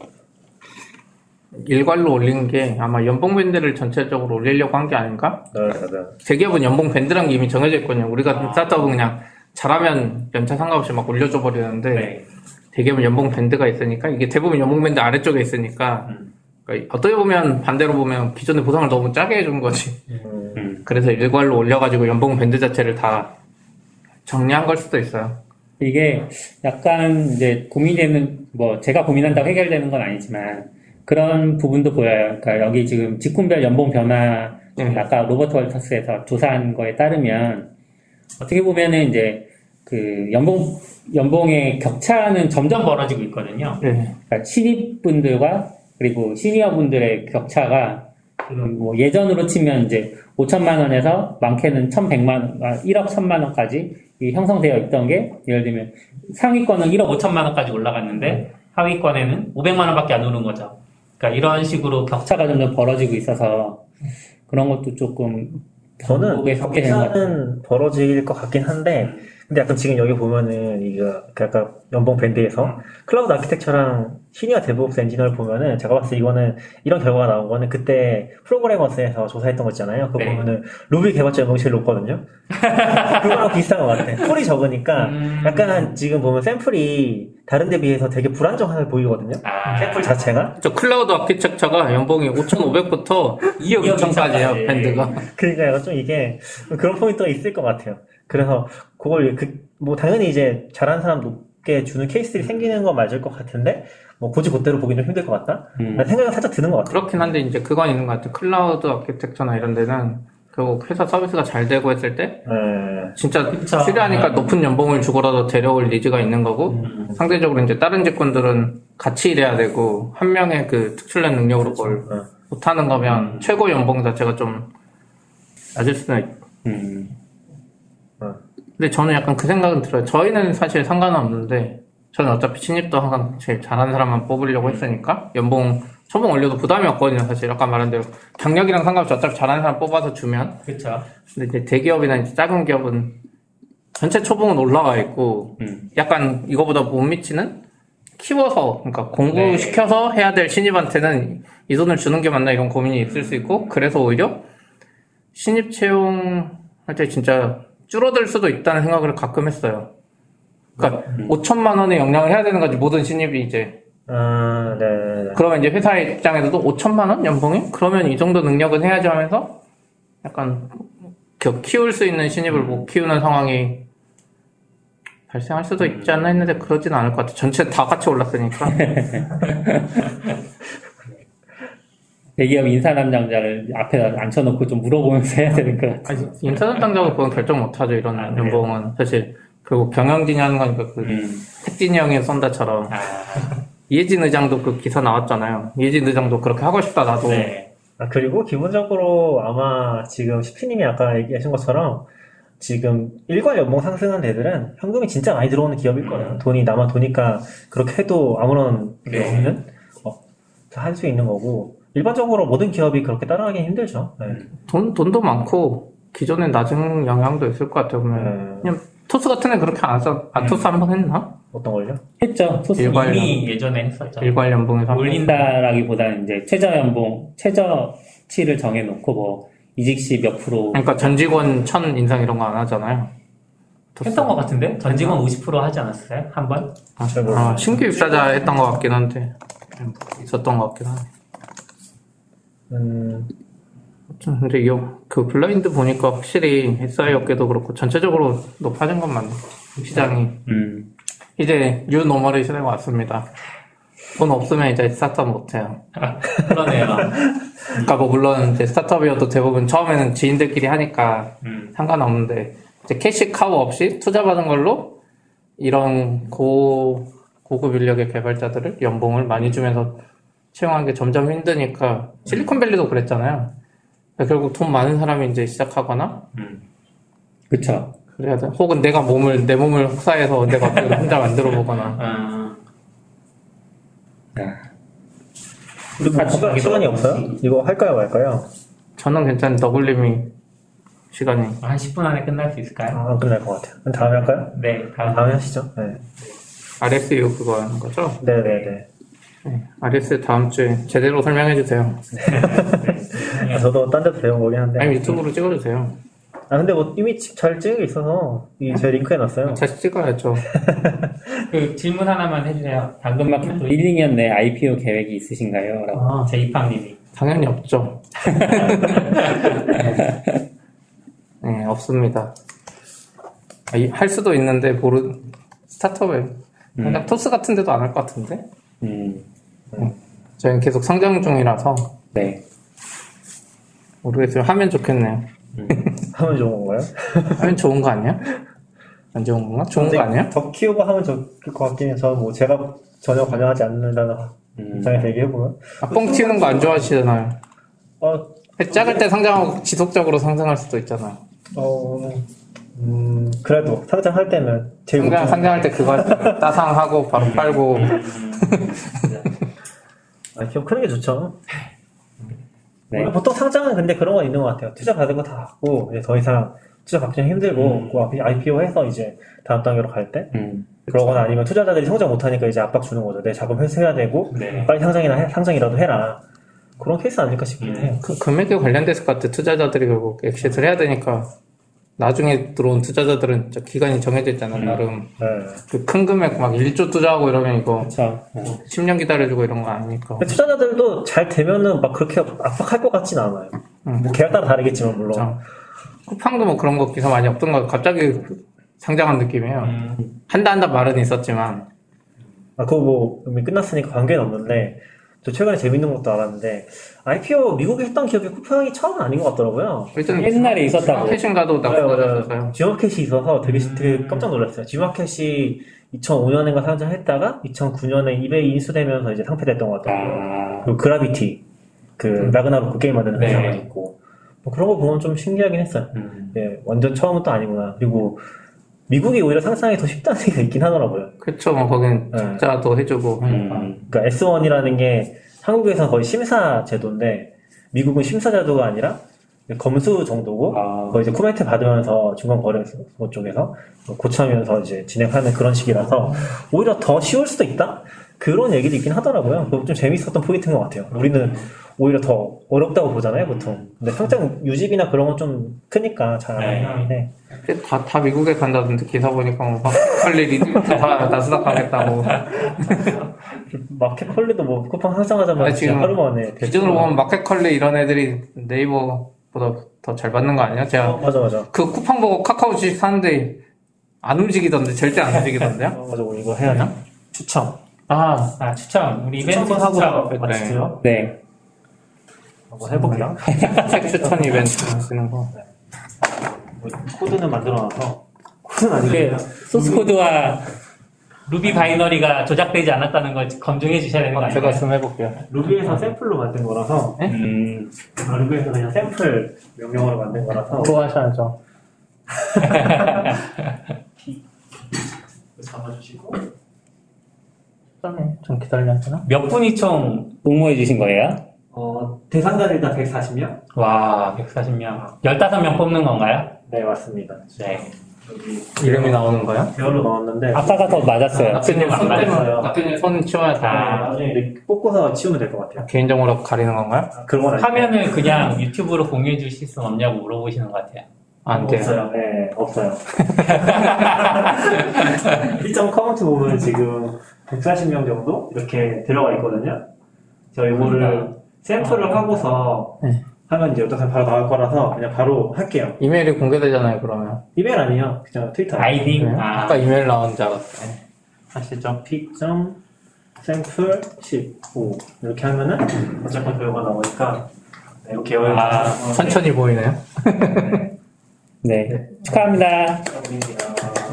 일괄로 올리는 게 아마 연봉 밴드를 전체적으로 올리려고 한 게 아닌가? 네, 네. 대기업은 연봉 밴드라는 게 이미 정해져 있거든요. 우리가 짜다 보면 그냥, 잘하면 연차 상관없이 막 올려줘 버리는데, 네. 대개는 연봉 밴드가 있으니까, 이게 대부분 연봉 밴드 아래쪽에 있으니까, 음. 그러니까 어떻게 보면 반대로 보면 기존의 보상을 너무 짜게 해준 거지. 음. 음. 그래서 일괄로 올려가지고 연봉 밴드 자체를 다 정리한 걸 수도 있어요. 이게 약간 이제 고민되는, 뭐 제가 고민한다고 해결되는 건 아니지만 그런 부분도 보여요. 그러니까 여기 지금 직군별 연봉 변화, 음. 아까 로버트 월터스에서 조사한 거에 따르면 어떻게 보면은 이제 그 연봉 연봉의 격차는 점점 벌어지고 있거든요. 네. 그러니까 신입분들과 그리고 시니어분들의 격차가 지금 뭐 예전으로 치면 이제 오천만 원에서 많게는 천백만 원, 일억 천만 원까지 이 형성되어 있던 게, 예를 들면 상위권은 일억 오천만 원까지 올라갔는데 하위권에는 오백만 원밖에 안 오른 거죠. 그러니까 이런 식으로 격차가 점점 벌어지고 있어서 그런 것도 조금. 저는 격차는 벌어질 것 같긴 한데, 근데 약간 지금 여기 보면은, 이거, 아까 연봉 밴드에서 음. 클라우드 아키텍처랑 시니어 데브옵스 엔지니어를 보면은, 제가 봤을 때 이거는, 이런 결과가 나온 거는 그때 프로그래머스에서 조사했던 거 있잖아요. 그거 네. 보면은, 루비 개발자 연봉이 제일 높거든요? 그거랑 비슷한 것 같아. 풀이 적으니까, 음. 약간 한, 지금 보면 샘플이 다른 데 비해서 되게 불안정하게 보이거든요? 아. 샘플 자체가? 저 클라우드 아키텍처가 연봉이 오천오백부터 이억 이천까지예요, 밴드가. 그러니까 약간 좀 이게, 그런 포인트가 있을 것 같아요. 그래서, 그걸, 그, 뭐, 당연히 이제, 잘하는 사람 높게 주는 케이스들이 생기는 건 맞을 것 같은데, 뭐, 고지 곧대로 보기 좀 힘들 것 같다? 음. 라는 생각이 살짝 드는 것 같아요. 그렇긴 한데, 이제, 그건 있는 것 같아요. 클라우드 아키텍처나 이런 데는, 결국 회사 서비스가 잘 되고 했을 때, 네. 진짜, 필요하니까 높은 연봉을 주고라도 데려올 니즈가 있는 거고, 음. 상대적으로 이제, 다른 직군들은 같이 일해야 되고, 한 명의 그, 특출난 능력으로 그렇죠. 그걸 네. 못하는 거면, 음. 최고 연봉 자체가 좀, 낮을 수는 있고, 음. 근데 저는 약간 그 생각은 들어요. 저희는 사실 상관은 없는데, 저는 어차피 신입도 항상 제일 잘하는 사람만 뽑으려고 했으니까, 연봉, 초봉 올려도 부담이 없거든요, 사실. 아까 말한 대로. 경력이랑 상관없이 어차피 잘하는 사람 뽑아서 주면. 그쵸. 근데 이제 대기업이나 이제 작은 기업은, 전체 초봉은 올라가 있고, 음. 약간 이거보다 못 미치는? 키워서, 그러니까 공부시켜서 네. 해야 될 신입한테는 이 돈을 주는 게 맞나 이런 고민이 있을 수 있고, 그래서 오히려, 신입 채용할 때 진짜, 줄어들 수도 있다는 생각을 가끔 했어요. 그러니까 음. 오천만 원의 역량을 해야 되는 거지 모든 신입이 이제. 아, 네. 그러면 이제 회사 입장에서도 오천만 원 연봉이? 그러면 이 정도 능력은 해야지 하면서 약간 키울 수 있는 신입을 못 키우는 상황이 발생할 수도 있지 않나 했는데 그러진 않을 것 같아요. 전체 다 같이 올랐으니까. 대기업 인사담당자를 앞에 앉혀놓고 좀 물어보면서 해야 되는 것 같아요. 인사담당자가 그건 결정 못하죠, 이런 아, 연봉은. 네. 사실, 그리고 경영진이 하는 거니까 그, 음. 택진이 형이 쏜다처럼. 아. 이해진 의장도 그 기사 나왔잖아요. 이해진 의장도 그렇게 하고 싶다, 나도. 네. 아, 그리고 기본적으로 아마 지금 시피님이 아까 얘기하신 것처럼 지금 일괄 연봉 상승한 데들은 현금이 진짜 많이 들어오는 기업일 거예요. 음. 돈이 남아 도니까 그렇게 해도 아무런 게 네. 없는? 어, 할 수 있는 거고. 일반적으로 모든 기업이 그렇게 따라가긴 힘들죠. 네. 돈, 돈도 많고, 기존에 낮은 영향도 있을 것 같아요, 보면. 네. 그냥, 토스 같은 애 그렇게 안 했어. 아, 네. 토스 한번 했나? 어떤 걸요? 했죠. 토스 일괄 이미 예전에 했었죠. 일괄 연봉에서. 올린다라기보다는 이제 최저 연봉, 최저치를 정해놓고 뭐, 이직 시 몇 프로. 그러니까 전 직원 천 인상 이런 거 안 하잖아요. 토스. 했던 것 같은데? 전 직원 오십 퍼센트 하지 않았어요? 한 번? 아, 아 신규 입사자 했던 것 같긴 한데. 있었던 것 같긴 한데. 음. 근데 요, 그 블라인드 보니까 확실히 에스아이 업계도 그렇고 전체적으로 높아진 건 맞네. 시장이. 음. 이제 뉴 노멀의 시대가 왔습니다. 돈 없으면 이제 스타트업 못해요. 그러네요. 그러니까 뭐 물론 이제 스타트업이어도 대부분 처음에는 지인들끼리 하니까 음. 상관없는데 이제 캐시 카우 없이 투자받은 걸로 이런 고, 고급 인력의 개발자들을 연봉을 많이 주면서 채용하는 게 점점 힘드니까 실리콘밸리도 그랬잖아요. 결국 돈 많은 사람이 이제 시작하거나, 음. 그쵸. 그래야 돼. 혹은 내가 몸을 내 몸을 혹사해서 내가 혼자 만들어 보거나. 아. 우리 시간, 시간이 없어요? 이거 할까요, 말까요? 저는 괜찮은 더블님이 시간이 한 십 분 안에 끝날 수 있을까요? 아, 끝날 것 같아요. 그럼 다음에 할까요? 네, 다음 다음에 하시죠. 네. 알에스유 그거 하는 거죠? 네, 네, 네. 네, 알에스 다음 주에 제대로 설명해 주세요. 네. 저도 딴 데서 배운 거긴 한데. 아니 유튜브로 찍어주세요. 아 근데 뭐 이미 잘 찍은 게 있어서 이 제 링크에 놨어요. 다시 찍어야죠. 그 질문 하나만 해주세요. 당근마켓도 일, 이년내 아이피오 계획이 있으신가요? 라고. 아, 제이팡님이. 당연히 없죠. 네, 없습니다. 할 수도 있는데 모르 스타트업에 음. 토스 같은 데도 안 할 것 같은데. 음. 음. 저희는 계속 성장 중이라서. 네. 모르겠어요. 하면 좋겠네요. 음. 하면 좋은 건가요? 하면 좋은 거 아니야? 안 좋은 건가? 좋은 거 아니야? 더 키우고 하면 좋을 것 같긴 해요. 저는 뭐 제가 전혀 관여하지 않는다는 입장에서 음. 얘기해보면. 아, 뻥 튀는 거 안 좋아하시잖아요. 어, 작을 때 성장하고 지속적으로 성장할 수도 있잖아요. 어, 음, 그래도 상장할 때는 제일 상장, 상장할 때 그거 따상하고 바로 팔고. 아, 기업 크는 게 좋죠. 네. 보통 상장은 근데 그런 건 있는 것 같아요. 투자 받은 거 다 받고, 이제 더 이상 진짜 각자 힘들고 음. 그 앞에 아이피오 해서 이제 다음 단계로 갈 때 음. 그러거나 아니면 투자자들이 성장 못하니까 이제 압박 주는 거죠. 내 자금 회수해야 되고 네. 빨리 상장이나 해, 상장이라도 해라. 그런 케이스 아닐까 싶긴 해요. 그 금액에 관련돼서 같은 투자자들이 결국 엑시트를 해야 되니까 나중에 들어온 투자자들은 진짜 기간이 정해져 있잖아. 음. 나름 네. 그 큰 금액 막 일 조 투자하고 이러면 이거 그쵸. 십 년 기다려주고 이런 거 아니니까. 투자자들도 잘 되면은 막 그렇게 압박할 것 같진 않아요. 음. 뭐 계약 따라 다르겠지만 물론. 그쵸. 쿠팡도 뭐 그런 거 기사 많이 없던 거 갑자기 상장한 느낌이에요. 음. 한다 한다 말은 있었지만. 아 그거 뭐 이미 끝났으니까 관계는 없는데. 저 최근에 재밌는 것도 알았는데 아이피오 미국에 했던 기업이 쿠팡이 처음은 아닌 것 같더라고요. 옛날에 있었다고. 지마켓인가도 나왔었어요. 지마켓이 있어서 되게, 음. 되게 깜짝 놀랐어요. 지마켓이 이천오 년인가 상장했다가 이천구 년에 이베이 인수되면서 이제 상폐됐던 것 같더라고요. 아. 그리고 그라비티 그 음. 라그나로크 게임 만드는 회사가 네. 있고 뭐 그런 거 보면 좀 신기하긴 했어요. 음. 예, 완전 처음은 또 아니구나. 그리고 미국이 오히려 상상이 더 쉽다는 얘기가 있긴 하더라고요. 그쵸, 뭐, 거긴 적자 더 네. 해주고. 음. 그러니까 에스 원이라는 게 한국에서는 거의 심사 제도인데, 미국은 심사 제도가 아니라 검수 정도고, 아. 거의 이제 코멘트 받으면서 중간 거래 쪽에서 고쳐하면서 이제 진행하는 그런 식이라서, 오히려 더 쉬울 수도 있다? 그런 얘기도 있긴 하더라고요. 그거 좀 재밌었던 포인트인 것 같아요. 우리는 오히려 더 어렵다고 보잖아요, 보통. 근데 평창 유지비나 그런 건 좀 크니까 잘 안 하는데. 다, 다 미국에 간다던데, 기사 보니까 뭐, 마켓컬리 리드부터 다 나스닥 가겠다고. 마켓컬리도 뭐, 쿠팡 상장하자마자 지금 하루 만에. 기준으로 보면 마켓컬리 이런 애들이 네이버보다 더 잘 받는 거 아니야? 제가. 어, 맞아, 맞아. 그 쿠팡 보고 카카오 주식 사는데 안 움직이던데, 절대 안 움직이던데요? 어, 맞아, 이거 해야 되나? 추첨. 아, 아, 추첨. 우리 이벤트 하고 맞추죠? 네. 네. 한번 해볼게요. 추천 이벤트 하시는 거. 네. 코드는 만들어놔서 코드는 아니고 소스 코드와 루비 바이너리가 조작되지 않았다는 걸 검증해 주셔야 되는 거 아니에요? 제가 좀 해볼게요. 루비에서 샘플로 만든 거라서 음. 아, 루비에서 그냥 샘플 명령어로 만든 거라서 좋아하셔야죠. 잡아주시고 그다음에 좀 기다려야 되나? 몇 분이 총 응모해 주신 거예요? 어, 대상자들 일단 백사십 명? 와, 백사십 명. 열다섯 명 뽑는 건가요? 네, 맞습니다. 네. 여기 이름이 나오는 거요? 대열로 나왔는데. 아빠가 더 맞았어요. 박근님 안 맞았어요. 박근님 손 치워야 다. 나중에 뽑고서 치우면 될 것 같아요. 개인정보로 가리는 건가요? 아, 그런 건 아니에요. 화면을 그냥 유튜브로 공유해 주실 수 없냐고 물어보시는 것 같아요. 안 돼요. 없어요. 네, 없어요. 일정 커먼트 보면 지금 백사십 명 정도 이렇게 들어가 있거든요. 저 이거를 샘플을 아, 하고서 네. 하면 이제 어떻게 바로 나올 거라서 그냥 바로 할게요. 이메일이 공개되잖아요, 그러면. 이메일 아니요, 그냥 트위터. 아이디. 네. 아. 아까 이메일 나온 줄 알았어요. 아시죠? 픽 점 샘플 십오 이렇게 하면은 어쨌건 결과 나오니까 이렇게 열고 아, 천천히 보이네요. 네. 네. 네, 축하합니다.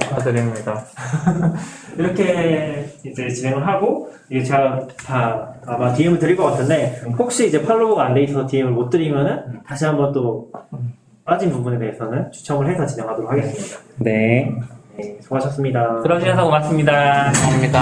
축하드립니다. 이렇게 이제 진행을 하고 이게 제가 다 아마 디엠을 드릴 것 같은데 혹시 이제 팔로우가 안 돼 있어서 디엠을 못 드리면은 다시 한번 또 빠진 부분에 대해서는 추첨을 해서 진행하도록 하겠습니다. 네, 네 수고하셨습니다. 들어주셔서 고맙습니다. 감사합니다.